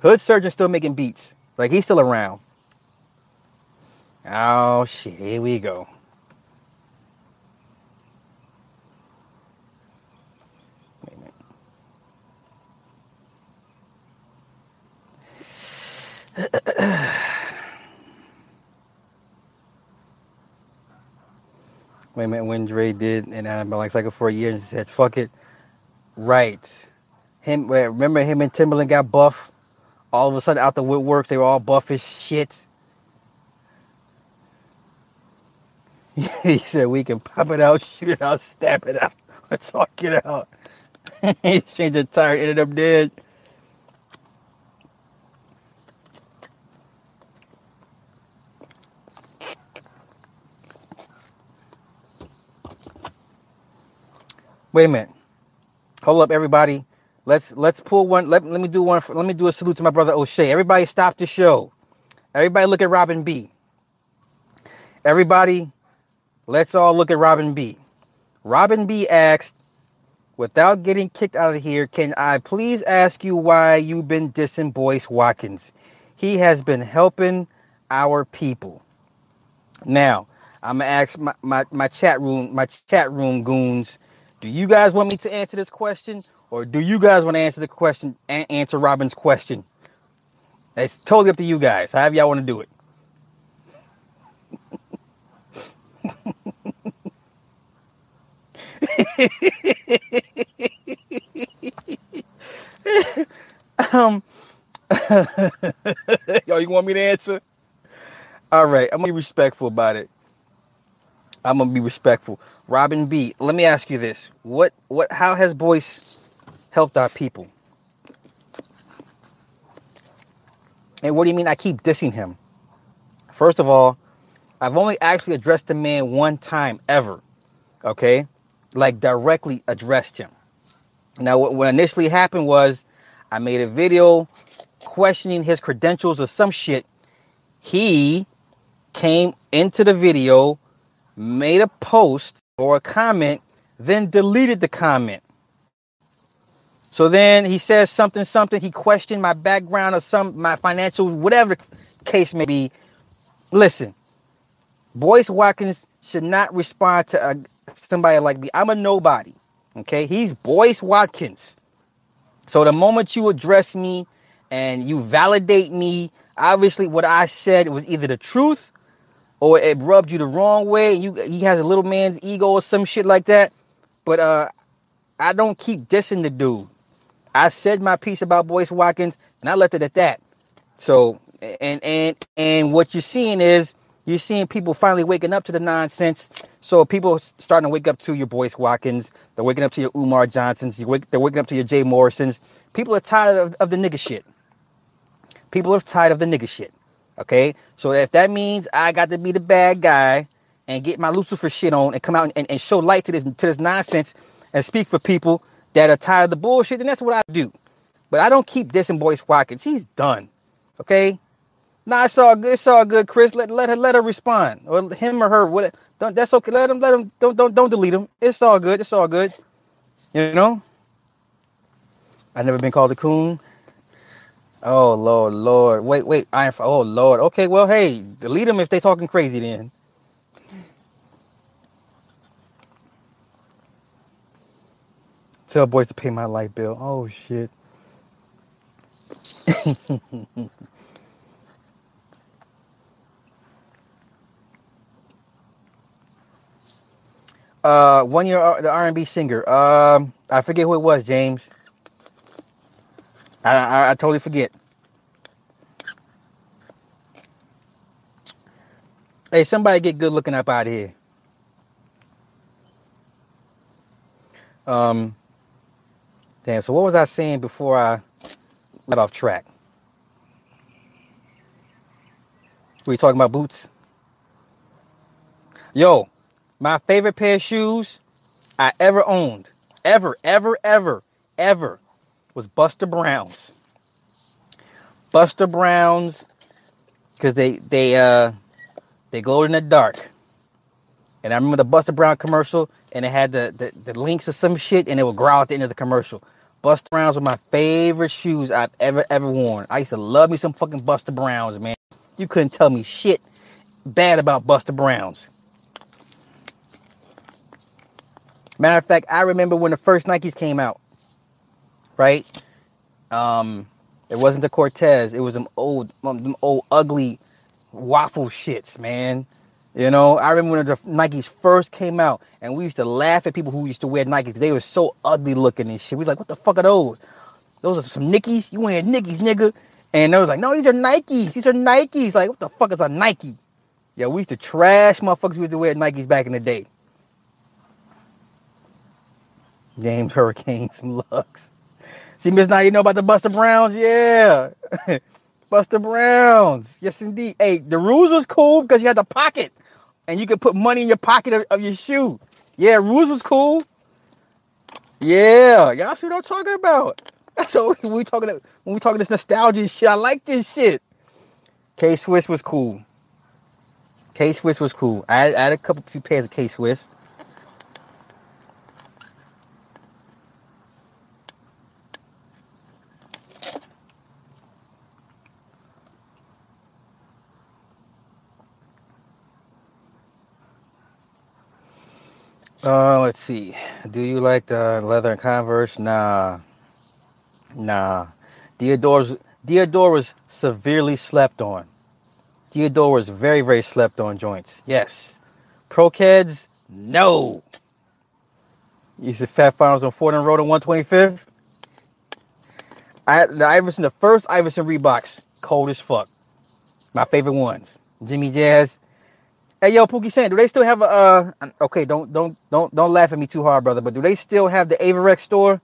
Hood surgeon still making beats. Like, he's still around. Oh, shit. Here we go. Wait a minute. Wait a minute. When Dre did, and I've been like cycle for a year and said, fuck it. Right. Remember him and Timberland got buff? All of a sudden, out the woodworks, they were all buff as shit. He said, we can pop it out, shoot it out, stab it out, let's all get out. He changed the tire, ended up dead. Wait a minute. Hold up, everybody. Let's pull one. Let me do one. Let me do a salute to my brother O'Shea. Everybody stop the show. Everybody look at Robin B. Everybody, let's all look at Robin B. Robin B asked, without getting kicked out of here, can I please ask you why you've been dissing Boyce Watkins? He has been helping our people. Now, I'm gonna ask my chat room goons. Do you guys want me to answer this question, or do you guys want to answer the question and answer Robin's question? It's totally up to you guys. However y'all want to do it. Yo, you want me to answer? All right, I'm gonna be respectful about it. I'm gonna be respectful. Robin B, let me ask you this: how has Boyce helped our people? And what do you mean I keep dissing him? First of all, I've only actually addressed the man one time ever, okay? Like, directly addressed him. Now, what initially happened was I made a video questioning his credentials or some shit. He came into the video, made a post or a comment, then deleted the comment. So then he says something. He questioned my background or my financial, whatever case may be. Listen, Boyce Watkins should not respond to somebody like me. I'm a nobody, okay? He's Boyce Watkins. So the moment you address me and you validate me, obviously what I said was either the truth or it rubbed you the wrong way. He has a little man's ego or some shit like that. But I don't keep dissing the dude. I said my piece about Boyce Watkins, and I left it at that. So, and what you're seeing is, you're seeing people finally waking up to the nonsense. So people are starting to wake up to your Boyce Watkins. They're waking up to your Umar Johnsons. They're waking up to your Jay Morrisons. People are tired of the nigga shit. People are tired of the nigga shit. Okay, so if that means I got to be the bad guy and get my Lucifer shit on and come out and show light to this nonsense and speak for people that are tired of the bullshit, then that's what I do. But I don't keep dissing Boyce Watkins. He's done. Okay, nah, it's all good. It's all good, Chris. Let her respond, or him or her. Whatever. That's okay. Let him. Don't delete him. It's all good. It's all good. You know. I've never been called a coon. Oh, Lord. Wait. Oh, Lord. Okay, well, hey, delete them if they talking crazy then. Tell boys to pay my light bill. Oh, shit. One year, the R&B singer. I forget who it was, James. I totally forget. Hey, somebody get good looking up out of here. Damn, so what was I saying before I got off track? Were you talking about boots? Yo, my favorite pair of shoes I ever owned, ever, was Busta Browns. Busta Browns, because they glowed in the dark. And I remember the Busta Brown commercial, and it had the links or some shit, and it would growl at the end of the commercial. Busta Browns were my favorite shoes I've ever worn. I used to love me some fucking Busta Browns, man. You couldn't tell me shit bad about Busta Browns. Matter of fact, I remember when the first Nikes came out, right? It wasn't the Cortez. It was them old ugly waffle shits, man. You know, I remember when the Nikes first came out, and we used to laugh at people who used to wear Nikes because they were so ugly looking and shit. We was like, what the fuck are those? Those are some Nikes? You wearing Nikes, nigga? And they was like, no, these are Nikes. These are Nikes. Like, what the fuck is a Nike? Yeah, we used to trash motherfuckers who used to wear Nikes back in the day. James Hurricane, some Lux. See, Miss Now, you know about the Busta Browns? Yeah. Busta Browns. Yes, indeed. Hey, the Ruse was cool because you had the pocket. And you could put money in your pocket of your shoe. Yeah, Ruse was cool. Yeah. Y'all see what I'm talking about? That's what we talking about. When we talking this nostalgia shit, I like this shit. K-Swiss was cool. K-Swiss was cool. I had a few pairs of K-Swiss. Let's see. Do you like the leather and Converse? Nah. Diodore was severely slept on. Diodore was very, very slept on joints. Yes. Prokeds? No. You used to Fat Finals on Fordham Road on 125th? The first Iverson Reeboks, cold as fuck. My favorite ones. Jimmy Jazz. Hey, yo, Pookie Sand, do they still have a, okay, don't laugh at me too hard, brother, but do they still have the Averex store?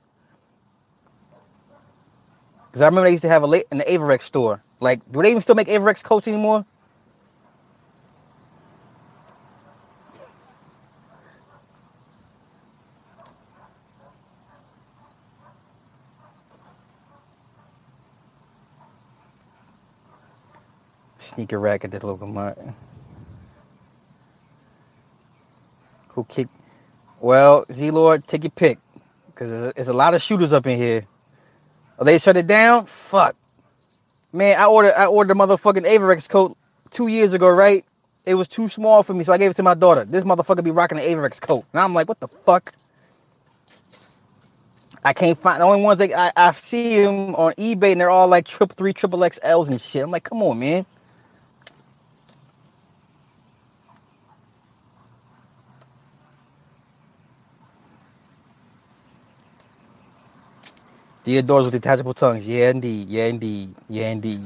Because I remember they used to have an Averex store. Like, do they even still make Averex coats anymore? Sneaker rack at the local market. Who kicked? Well, Z Lord, take your pick, because there's a lot of shooters up in here. Oh, they shut it down? Fuck, man! I ordered a motherfucking Averex coat 2 years ago, right? It was too small for me, so I gave it to my daughter. This motherfucker be rocking an Averex coat, and I'm like, what the fuck? I can't find the only ones that I see them on eBay, and they're all like 3 XXLs and shit. I'm like, come on, man. Diodores with detachable tongues. Yeah, indeed. Yeah, indeed. Yeah, indeed.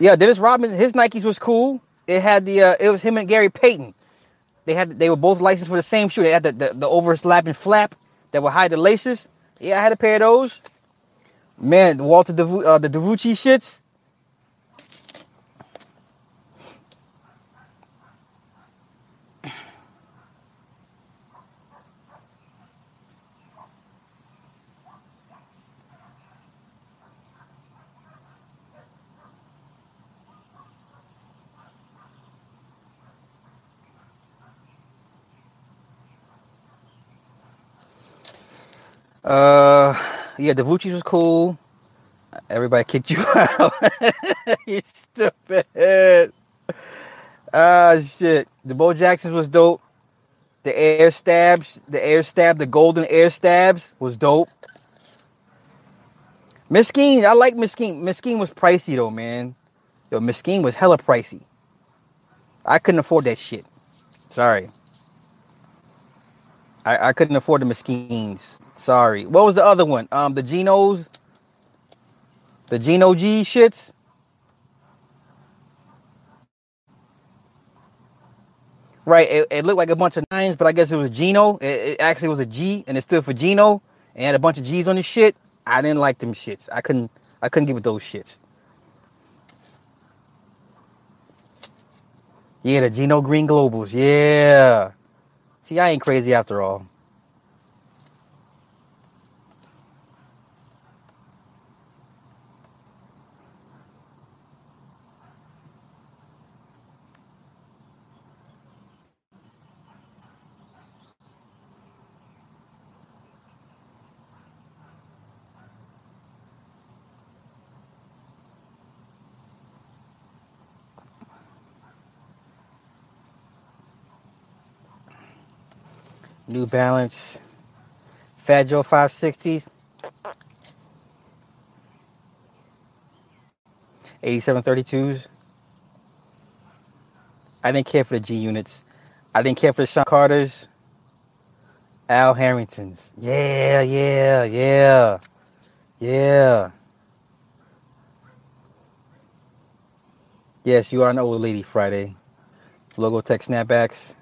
Yeah, Dennis Rodman, his Nikes was cool. It had the, it was him and Gary Payton. They were both licensed for the same shoe. They had the overslapping flap that would hide the laces. Yeah, I had a pair of those. Man, Walter, the DiVucci shits. Yeah, the Vucci's was cool. Everybody kicked you out. You stupid. Shit. The Bo Jacksons was dope. The golden air stabs was dope. Mesquine, I like Mesquine. Mesquine was pricey though, man. Yo, Mesquine was hella pricey. I couldn't afford that shit. Sorry. I couldn't afford the Mesquines. Sorry. What was the other one? The Genos. The Geno G shits. Right. It looked like a bunch of nines, but I guess it was Geno. It actually was a G, and it stood for Geno. and had a bunch of G's on his shit, I didn't like them shits. I couldn't get with those shits. Yeah, the Geno Green Globals. Yeah. See, I ain't crazy after all. New Balance, Fat Joe 560s, 8732s. I didn't care for the G units. I didn't care for the Sean Carters, Al Harringtons. Yeah. Yes, you are an old lady, Friday. Logo Tech snapbacks.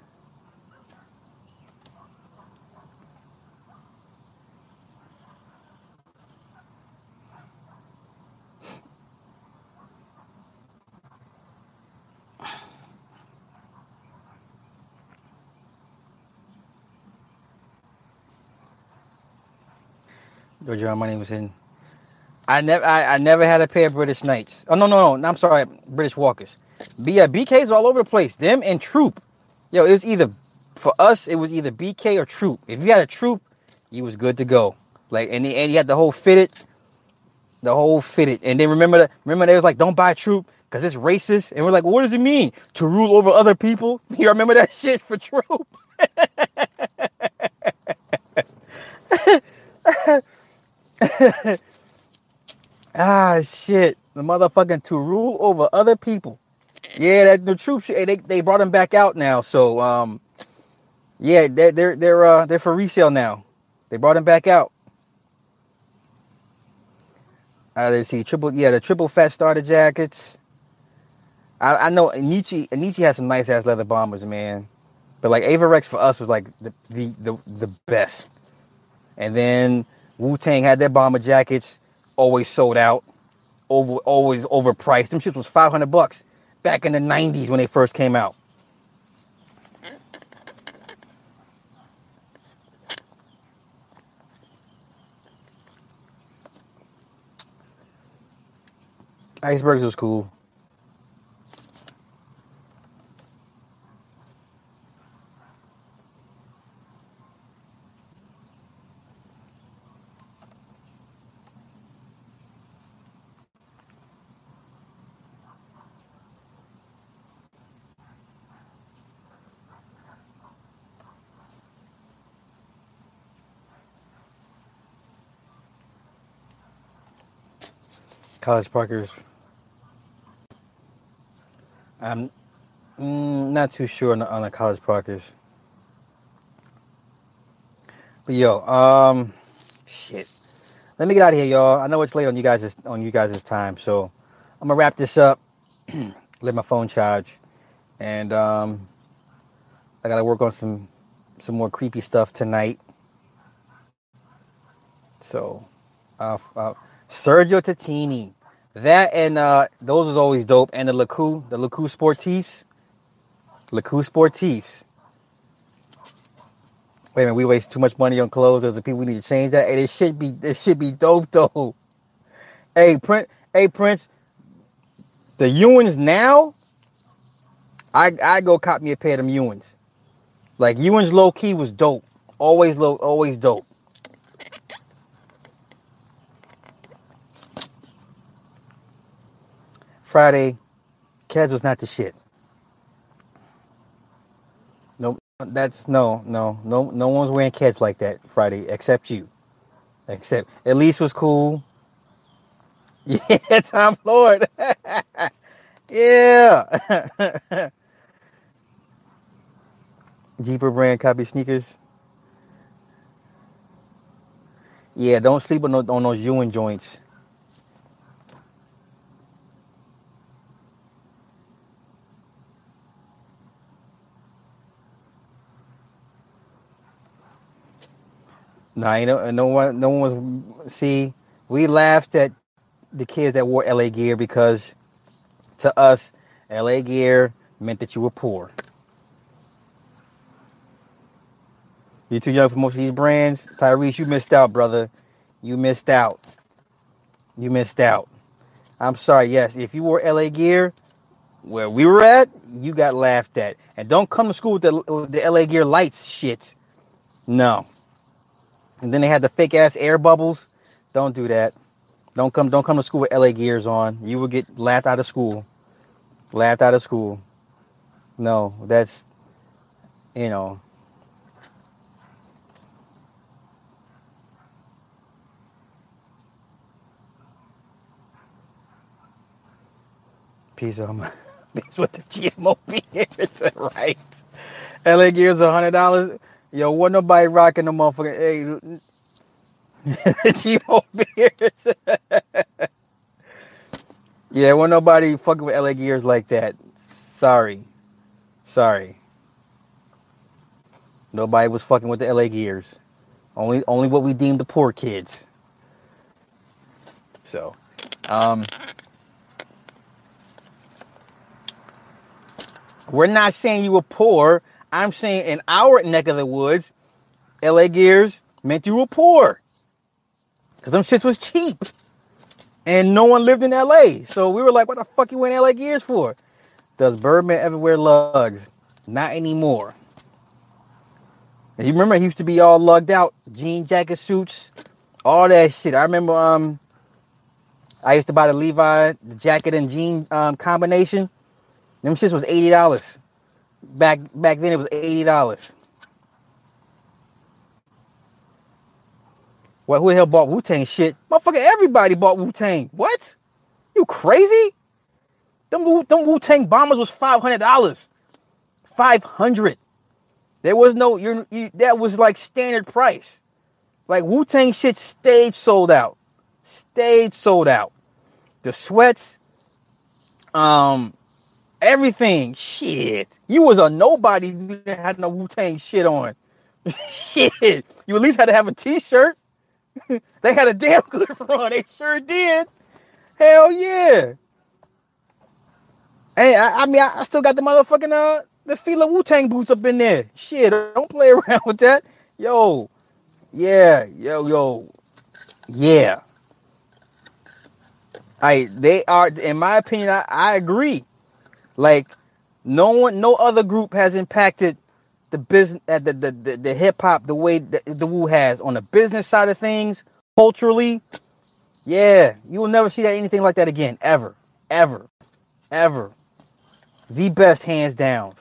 John, my name was in. I never had a pair of British Knights. Oh no! I'm sorry, British Walkers. But yeah, BKs all over the place. Them and Troop. Yo, it was either for us. It was either BK or Troop. If you had a Troop, you was good to go. Like, and you had the whole fitted. And then remember they was like, don't buy Troop because it's racist. And we're like, well, what does it mean to rule over other people? You remember that shit for Troop? Shit. The motherfucking to rule over other people. Yeah, that the Troop shit. They brought them back out now. So yeah, they're for resale now. They brought them back out. Let's see, the triple fat starter jackets. I know Anichi has some nice ass leather bombers, man. But like Avarex for us was like the best. And then Wu-Tang had their bomber jackets, always sold out, always overpriced. Them shits was $500 back in the 90s when they first came out. Icebergs was cool. College Parkers. I'm not too sure on the College Parkers. But yo, shit. Let me get out of here, y'all. I know it's late on you guys' time, so I'm gonna wrap this up. Let my phone charge, and I gotta work on some more creepy stuff tonight. So, Sergio Tatini. That and those was always dope. And the LeCoux Sportifs. Wait a minute, we waste too much money on clothes. There's the people, we need to change that. And it should be dope though. Hey Prince, the Ewans now. I go cop me a pair of them Ewans. Like Ewans low key was dope. Always dope. Friday, Keds was not the shit. Nope, no one's wearing Keds like that Friday except you. Except Elise was cool. Yeah, Tom Lord. Yeah. Jeeper brand copy sneakers. Yeah, don't sleep on those Ewing joints. No one was. See, we laughed at the kids that wore LA gear because to us, LA gear meant that you were poor. You're too young for most of these brands. Tyrese, you missed out, brother. You missed out. I'm sorry. Yes, if you wore LA gear where we were at, you got laughed at. And don't come to school with the LA gear lights shit. No. And then they had the fake ass air bubbles. Don't do that. Don't come to school with LA gears on. You will get laughed out of school. No, that's, you know. Piece of my that's what the GMO is, right? LA gears $100. Yo, wasn't nobody rocking the motherfucking GMO beers. Yeah, wasn't nobody fucking with LA gears like that. Sorry. Nobody was fucking with the LA gears. Only what we deemed the poor kids. So, we're not saying you were poor. I'm saying in our neck of the woods, LA gears meant you were poor. Because them shits was cheap. And no one lived in LA. So we were like, what the fuck you wearing LA gears for? Does Birdman ever wear lugs? Not anymore. And you remember he used to be all lugged out. Jean jacket suits. All that shit. I remember I used to buy the Levi, the jacket and jean combination. Them shits was $80. Back then it was $80. Well, who the hell bought Wu-Tang shit? Motherfucker, everybody bought Wu-Tang. What? You crazy? Them Wu-Tang bombers was $500. $500. There was no... that was like standard price. Like Wu-Tang shit stayed sold out. The sweats... everything, shit. You was a nobody. You didn't have no Wu-Tang shit on. Shit. You at least had to have a t-shirt. They had a damn good run. They sure did. Hell yeah. Hey, I mean, I still got the motherfucking the Fila Wu-Tang boots up in there. Shit, don't play around with that. Yo. Yeah. Yo. Yeah. They are, in my opinion, I agree. Like, no other group has impacted the business, the hip hop, the way the Wu has on the business side of things, culturally. Yeah, you will never see that anything like that again, ever. The best, hands down.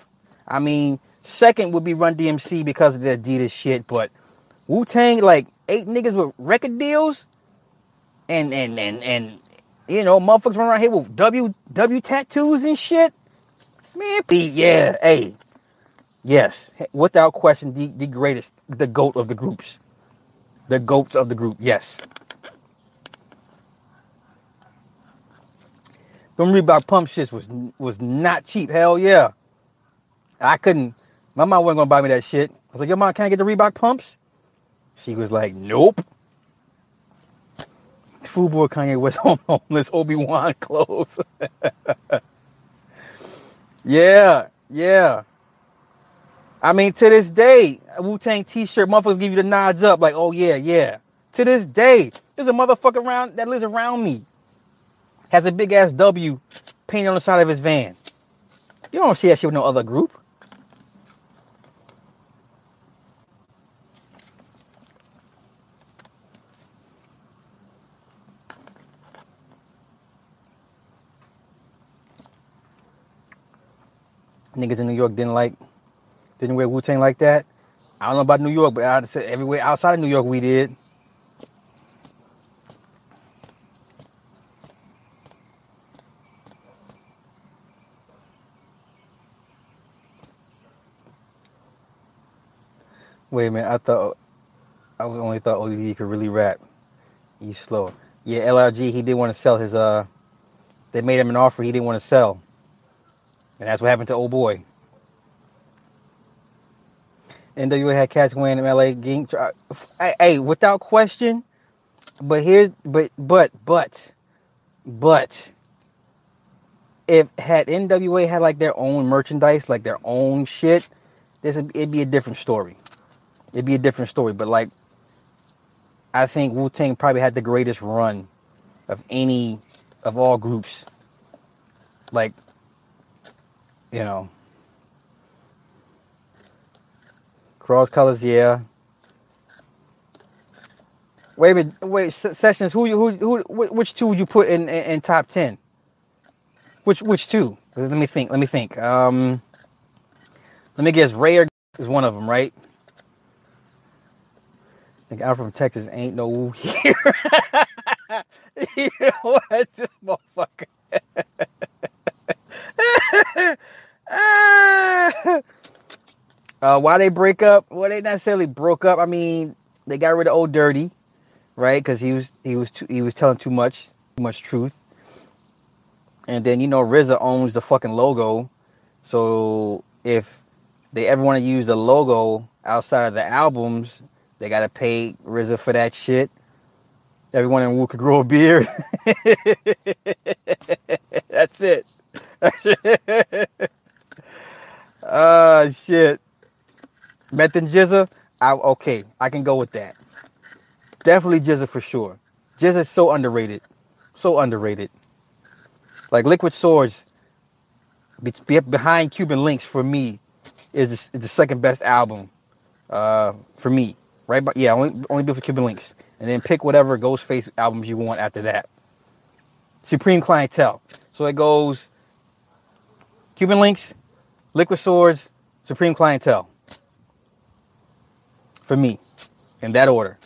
I mean, second would be Run DMC because of the Adidas shit, but Wu Tang, like 8 niggas with record deals, and you know, motherfuckers run around here with W tattoos and shit. Man, yeah, hey. Yes, without question, the greatest, the GOAT of the groups. The GOATs of the group, yes. Them Reebok pump shits was not cheap, hell yeah. I couldn't, my mom wasn't going to buy me that shit. I was like, yo, mom, can I get the Reebok pumps? She was like, nope. Fubu, Kanye West, homeless, Obi-Wan clothes. Yeah. I mean, to this day, a Wu-Tang t-shirt, motherfuckers give you the nods up, like, oh, yeah. To this day, there's a motherfucker around that lives around me. Has a big-ass W painted on the side of his van. You don't see that shit with no other group. Niggas in New York didn't wear Wu-Tang like that. I don't know about New York, but I'd say everywhere outside of New York we did. Wait a minute, I only thought ODB could really rap. He's slow. Yeah, LLG, he didn't want to sell his they made him an offer he didn't want to sell. And that's what happened to old boy. NWA had cats win in LA gang. Hey, without question. But here's but if had NWA had like their own merchandise, like their own shit, it'd be a different story. But like, I think Wu-Tang probably had the greatest run of any of all groups. Like, you know, cross colors, yeah. Wait, Sessions. Which two would you put in top 10? Which two? Let me think. Let me guess. Ray or is one of them, right? Like, I'm from Texas. Ain't no woo here. You know what, this motherfucker. Why they break up? Well, they necessarily broke up. I mean, they got rid of Old Dirty, right? Because he was telling too much truth. And then, you know, RZA owns the fucking logo, so if they ever want to use the logo outside of the albums, they gotta pay RZA for that shit. Everyone in Wu could grow a beard. That's it. Shit. Meth and GZA, I can go with that. Definitely GZA for sure. GZA's so underrated. Like Liquid Swords behind Cuban Links for me is the second best album for me. Right? But yeah, only do it for Cuban Links. And then pick whatever Ghostface albums you want after that. Supreme Clientele. So it goes Cuban Links, Liquid Swords, Supreme Clientele. For me. In that order.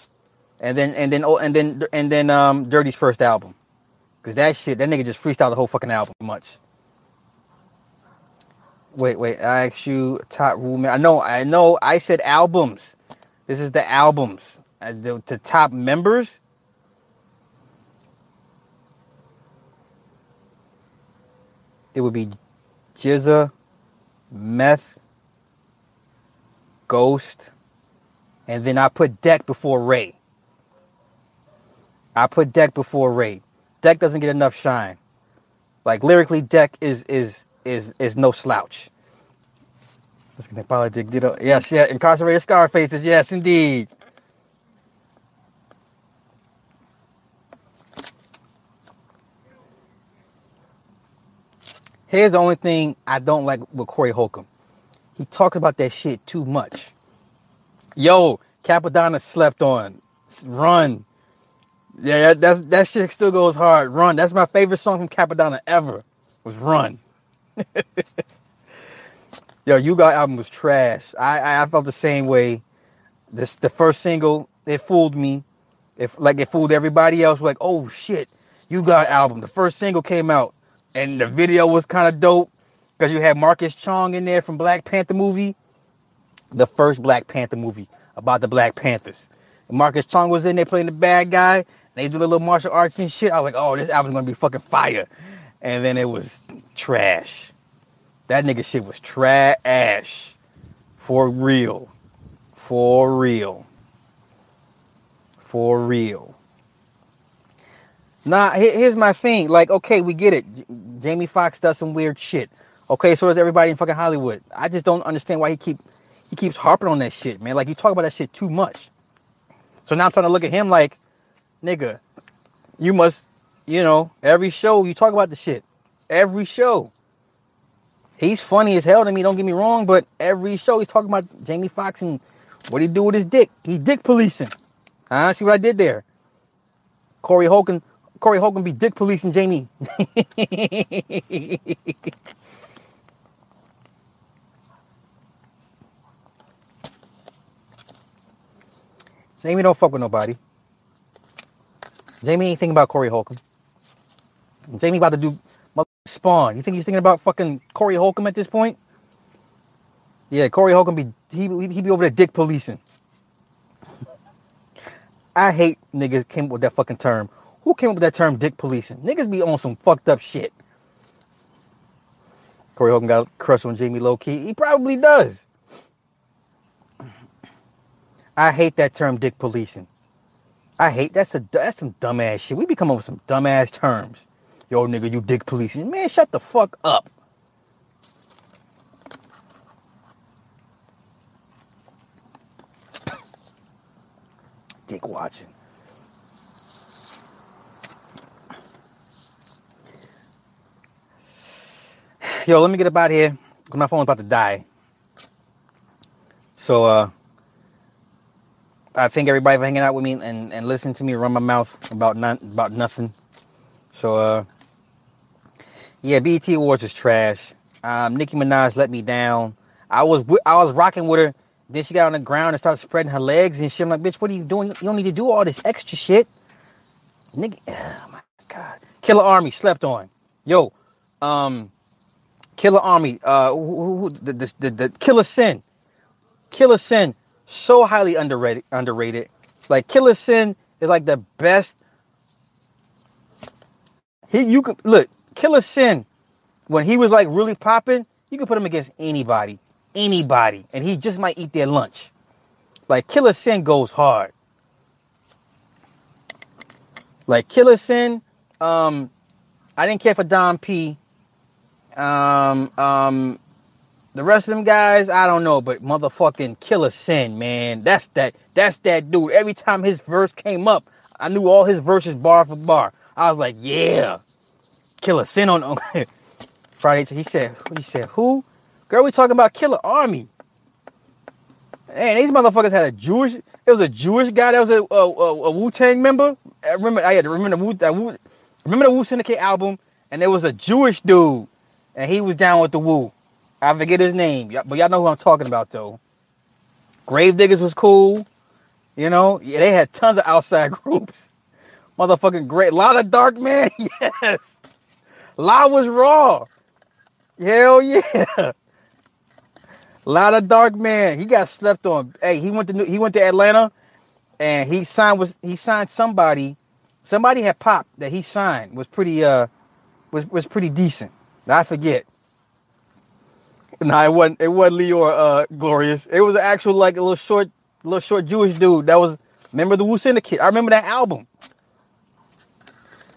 And then Dirty's first album. Because that nigga just freestyled the whole fucking album much. Wait, I asked you top roommate. I know, I said albums. This is the albums. The top members? It would be GZA, Meth, Ghost, and then I put Deck before Ray. Deck doesn't get enough shine. Like lyrically, Deck is no slouch. Yes, yeah, incarcerated Scarfaces, yes indeed. Here's the only thing I don't like with Corey Holcomb. He talks about that shit too much. Yo, Cappadonna slept on. Run. Yeah, that shit still goes hard. Run. That's my favorite song from Cappadonna ever. Was Run. Yo, You Got album was trash. I felt the same way. The first single, it fooled me. It fooled everybody else. Like, oh shit, You Got album. The first single came out. And the video was kind of dope because you had Marcus Chong in there from Black Panther movie. The first Black Panther movie about the Black Panthers. And Marcus Chong was in there playing the bad guy. And they do the little martial arts and shit. I was like, oh, this album's going to be fucking fire. And then it was trash. That nigga shit was trash. For real. Nah, here's my thing. Like, okay, we get it. Jamie Foxx does some weird shit. Okay, so does everybody in fucking Hollywood. I just don't understand why he keeps harping on that shit, man. Like, you talk about that shit too much. So now I'm trying to look at him like, nigga, you must, you know, every show you talk about the shit. Every show. He's funny as hell to me, don't get me wrong, but every show he's talking about Jamie Foxx and what he do with his dick. He dick policing. Huh? See what I did there? Corey Holcomb be dick policing Jamie. Jamie don't fuck with nobody. Jamie ain't thinking about Corey Holcomb. Jamie about to do Spawn. You think he's thinking about fucking Corey Holcomb at this point? Yeah, Corey Holcomb be over there dick policing. I hate niggas came up with that fucking term. Who came up with that term, dick policing? Niggas be on some fucked up shit. Corey Holcomb got a crush on Jamie low-key. He probably does. I hate that term, dick policing. I hate that's some dumbass shit. We be coming up with some dumbass terms. Yo, nigga, you dick policing. Man, shut the fuck up. Dick watching. Yo, let me get up out of here because my phone's about to die. So, I thank everybody for hanging out with me and listening to me run my mouth about nothing. So, yeah, BET Awards is trash. Nicki Minaj let me down. I was rocking with her. Then she got on the ground and started spreading her legs and shit. I'm like, bitch, what are you doing? You don't need to do all this extra shit. Nigga, oh my God. Killarmy slept on. Yo, Killarmy, the Killa Sin. Killa Sin, so highly underrated. Like, Killa Sin is like the best. Killa Sin, when he was like really popping, you could put him against anybody, and he just might eat their lunch. Like, Killa Sin goes hard. Like, Killa Sin, I didn't care for Dom P. The rest of them guys, I don't know, but motherfucking Killa Sin, man. That's that dude. Every time his verse came up, I knew all his verses bar for bar. I was like, yeah. Killa Sin on Friday. He said, who? Girl, we talking about Killarmy. Man, these motherfuckers had it was a Jewish guy that was a Wu-Tang member. I remember the Wu Syndicate album, and there was a Jewish dude, and he was down with the Wu. I forget his name, but y'all know who I'm talking about, though. Gravediggers was cool. You know? Yeah, they had tons of outside groups. Motherfucking great. Lot of Dark Man? Yes. Lot was raw. Hell yeah. Lot of Dark Man. He got slept on. Hey, he went to Atlanta, and he signed somebody. Somebody had popped that he signed was pretty decent. I forget. No, it wasn't Lior Glorious. It was an actual, like, a little short Jewish dude that was member of the Wu Syndicate. I remember that album.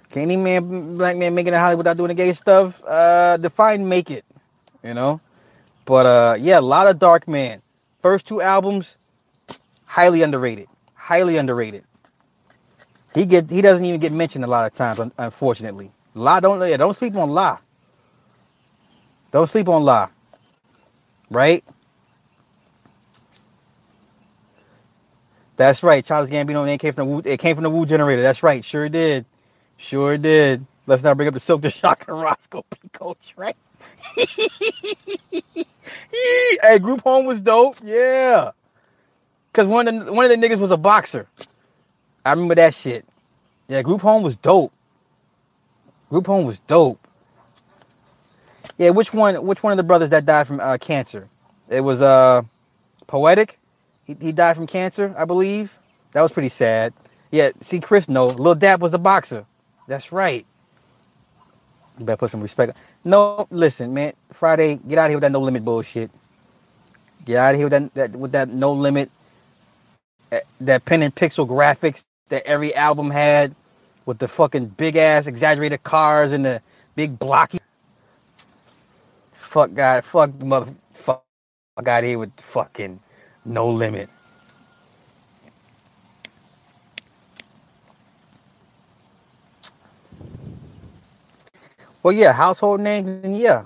Can any black man make it in Hollywood without doing the gay stuff? Define make it, you know? But, yeah, a lot of Dark Man. First two albums, highly underrated. He doesn't even get mentioned a lot of times, unfortunately. Don't sleep on La. Don't sleep on La. Right? That's right. Childish Gambino, it came from the Wu generator. That's right. Sure did. Let's not bring up the Silk the Shock and Roscoe P. Coach, right? Hey, Group Home was dope. Yeah. Because one of the niggas was a boxer. I remember that shit. Yeah, Group Home was dope. Yeah, which one of the brothers that died from cancer? It was Poetic. He died from cancer, I believe. That was pretty sad. Yeah, see, Chris, no. Lil Dap was the boxer. That's right. You better put some respect. No, listen, man. Friday, get out of here with that no limit bullshit. Get out of here with that no limit, that pen and pixel graphics that every album had with the fucking big ass exaggerated cars and the big blocky. Fuck God, fuck motherfucker out here with fucking no limit. Well, yeah, household names, and yeah.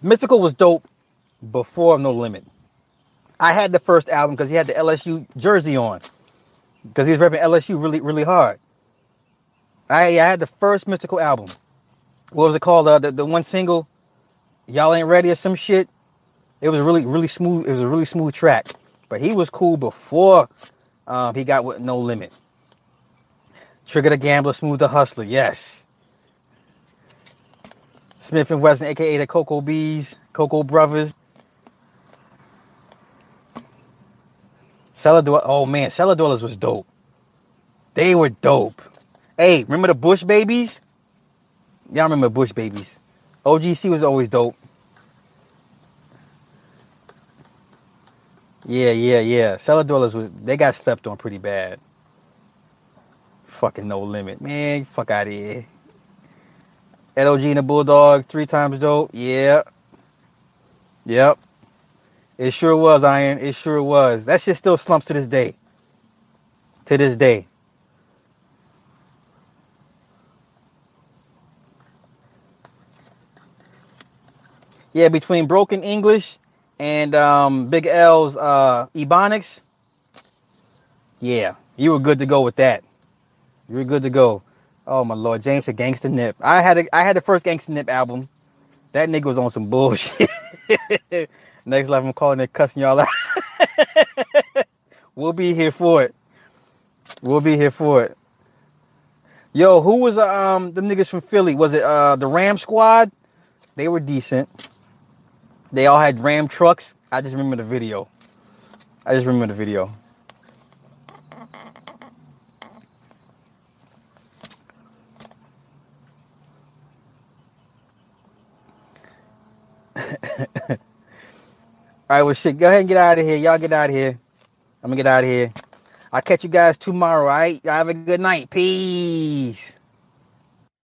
Mystical was dope before No Limit. I had the first album because he had the LSU jersey on. Because he was repping LSU really, really hard. I had the first Mystical album. What was it called? The one single, Y'all Ain't Ready or some shit. It was really, really smooth. It was a really smooth track. But he was cool before he got with No Limit. Trigger the Gambler, Smooth the Hustler. Yes. Smith & Wesson, a.k.a. the Cocoa Bees, Cocoa Brothers. Cellar Dwellers. Oh, man. Cellar Dwellers was dope. They were dope. Hey, remember the Bush Babies? Y'all remember Bush Babies. OGC was always dope. Yeah. Cellar Dwellers they got stepped on pretty bad. Fucking No Limit, man. Fuck out of here. LOG and the Bulldog, 3 times dope. Yeah. Yep. It sure was, Iron. It sure was. That shit still slumps to this day. To this day. Yeah, between Broken English and Big L's Ebonics. Yeah, you were good to go with that. You were good to go. Oh my Lord, James said Gangsta Nip. I had the first Gangsta Nip album. That nigga was on some bullshit. Next life, I'm calling it, cussing y'all out. We'll be here for it. We'll be here for it. Yo, who was them niggas from Philly? Was it the Ram Squad? They were decent. They all had Ram trucks. I just remember the video. All right, well, shit, go ahead and get out of here. Y'all get out of here. I'm going to get out of here. I'll catch you guys tomorrow, all right? Y'all have a good night. Peace.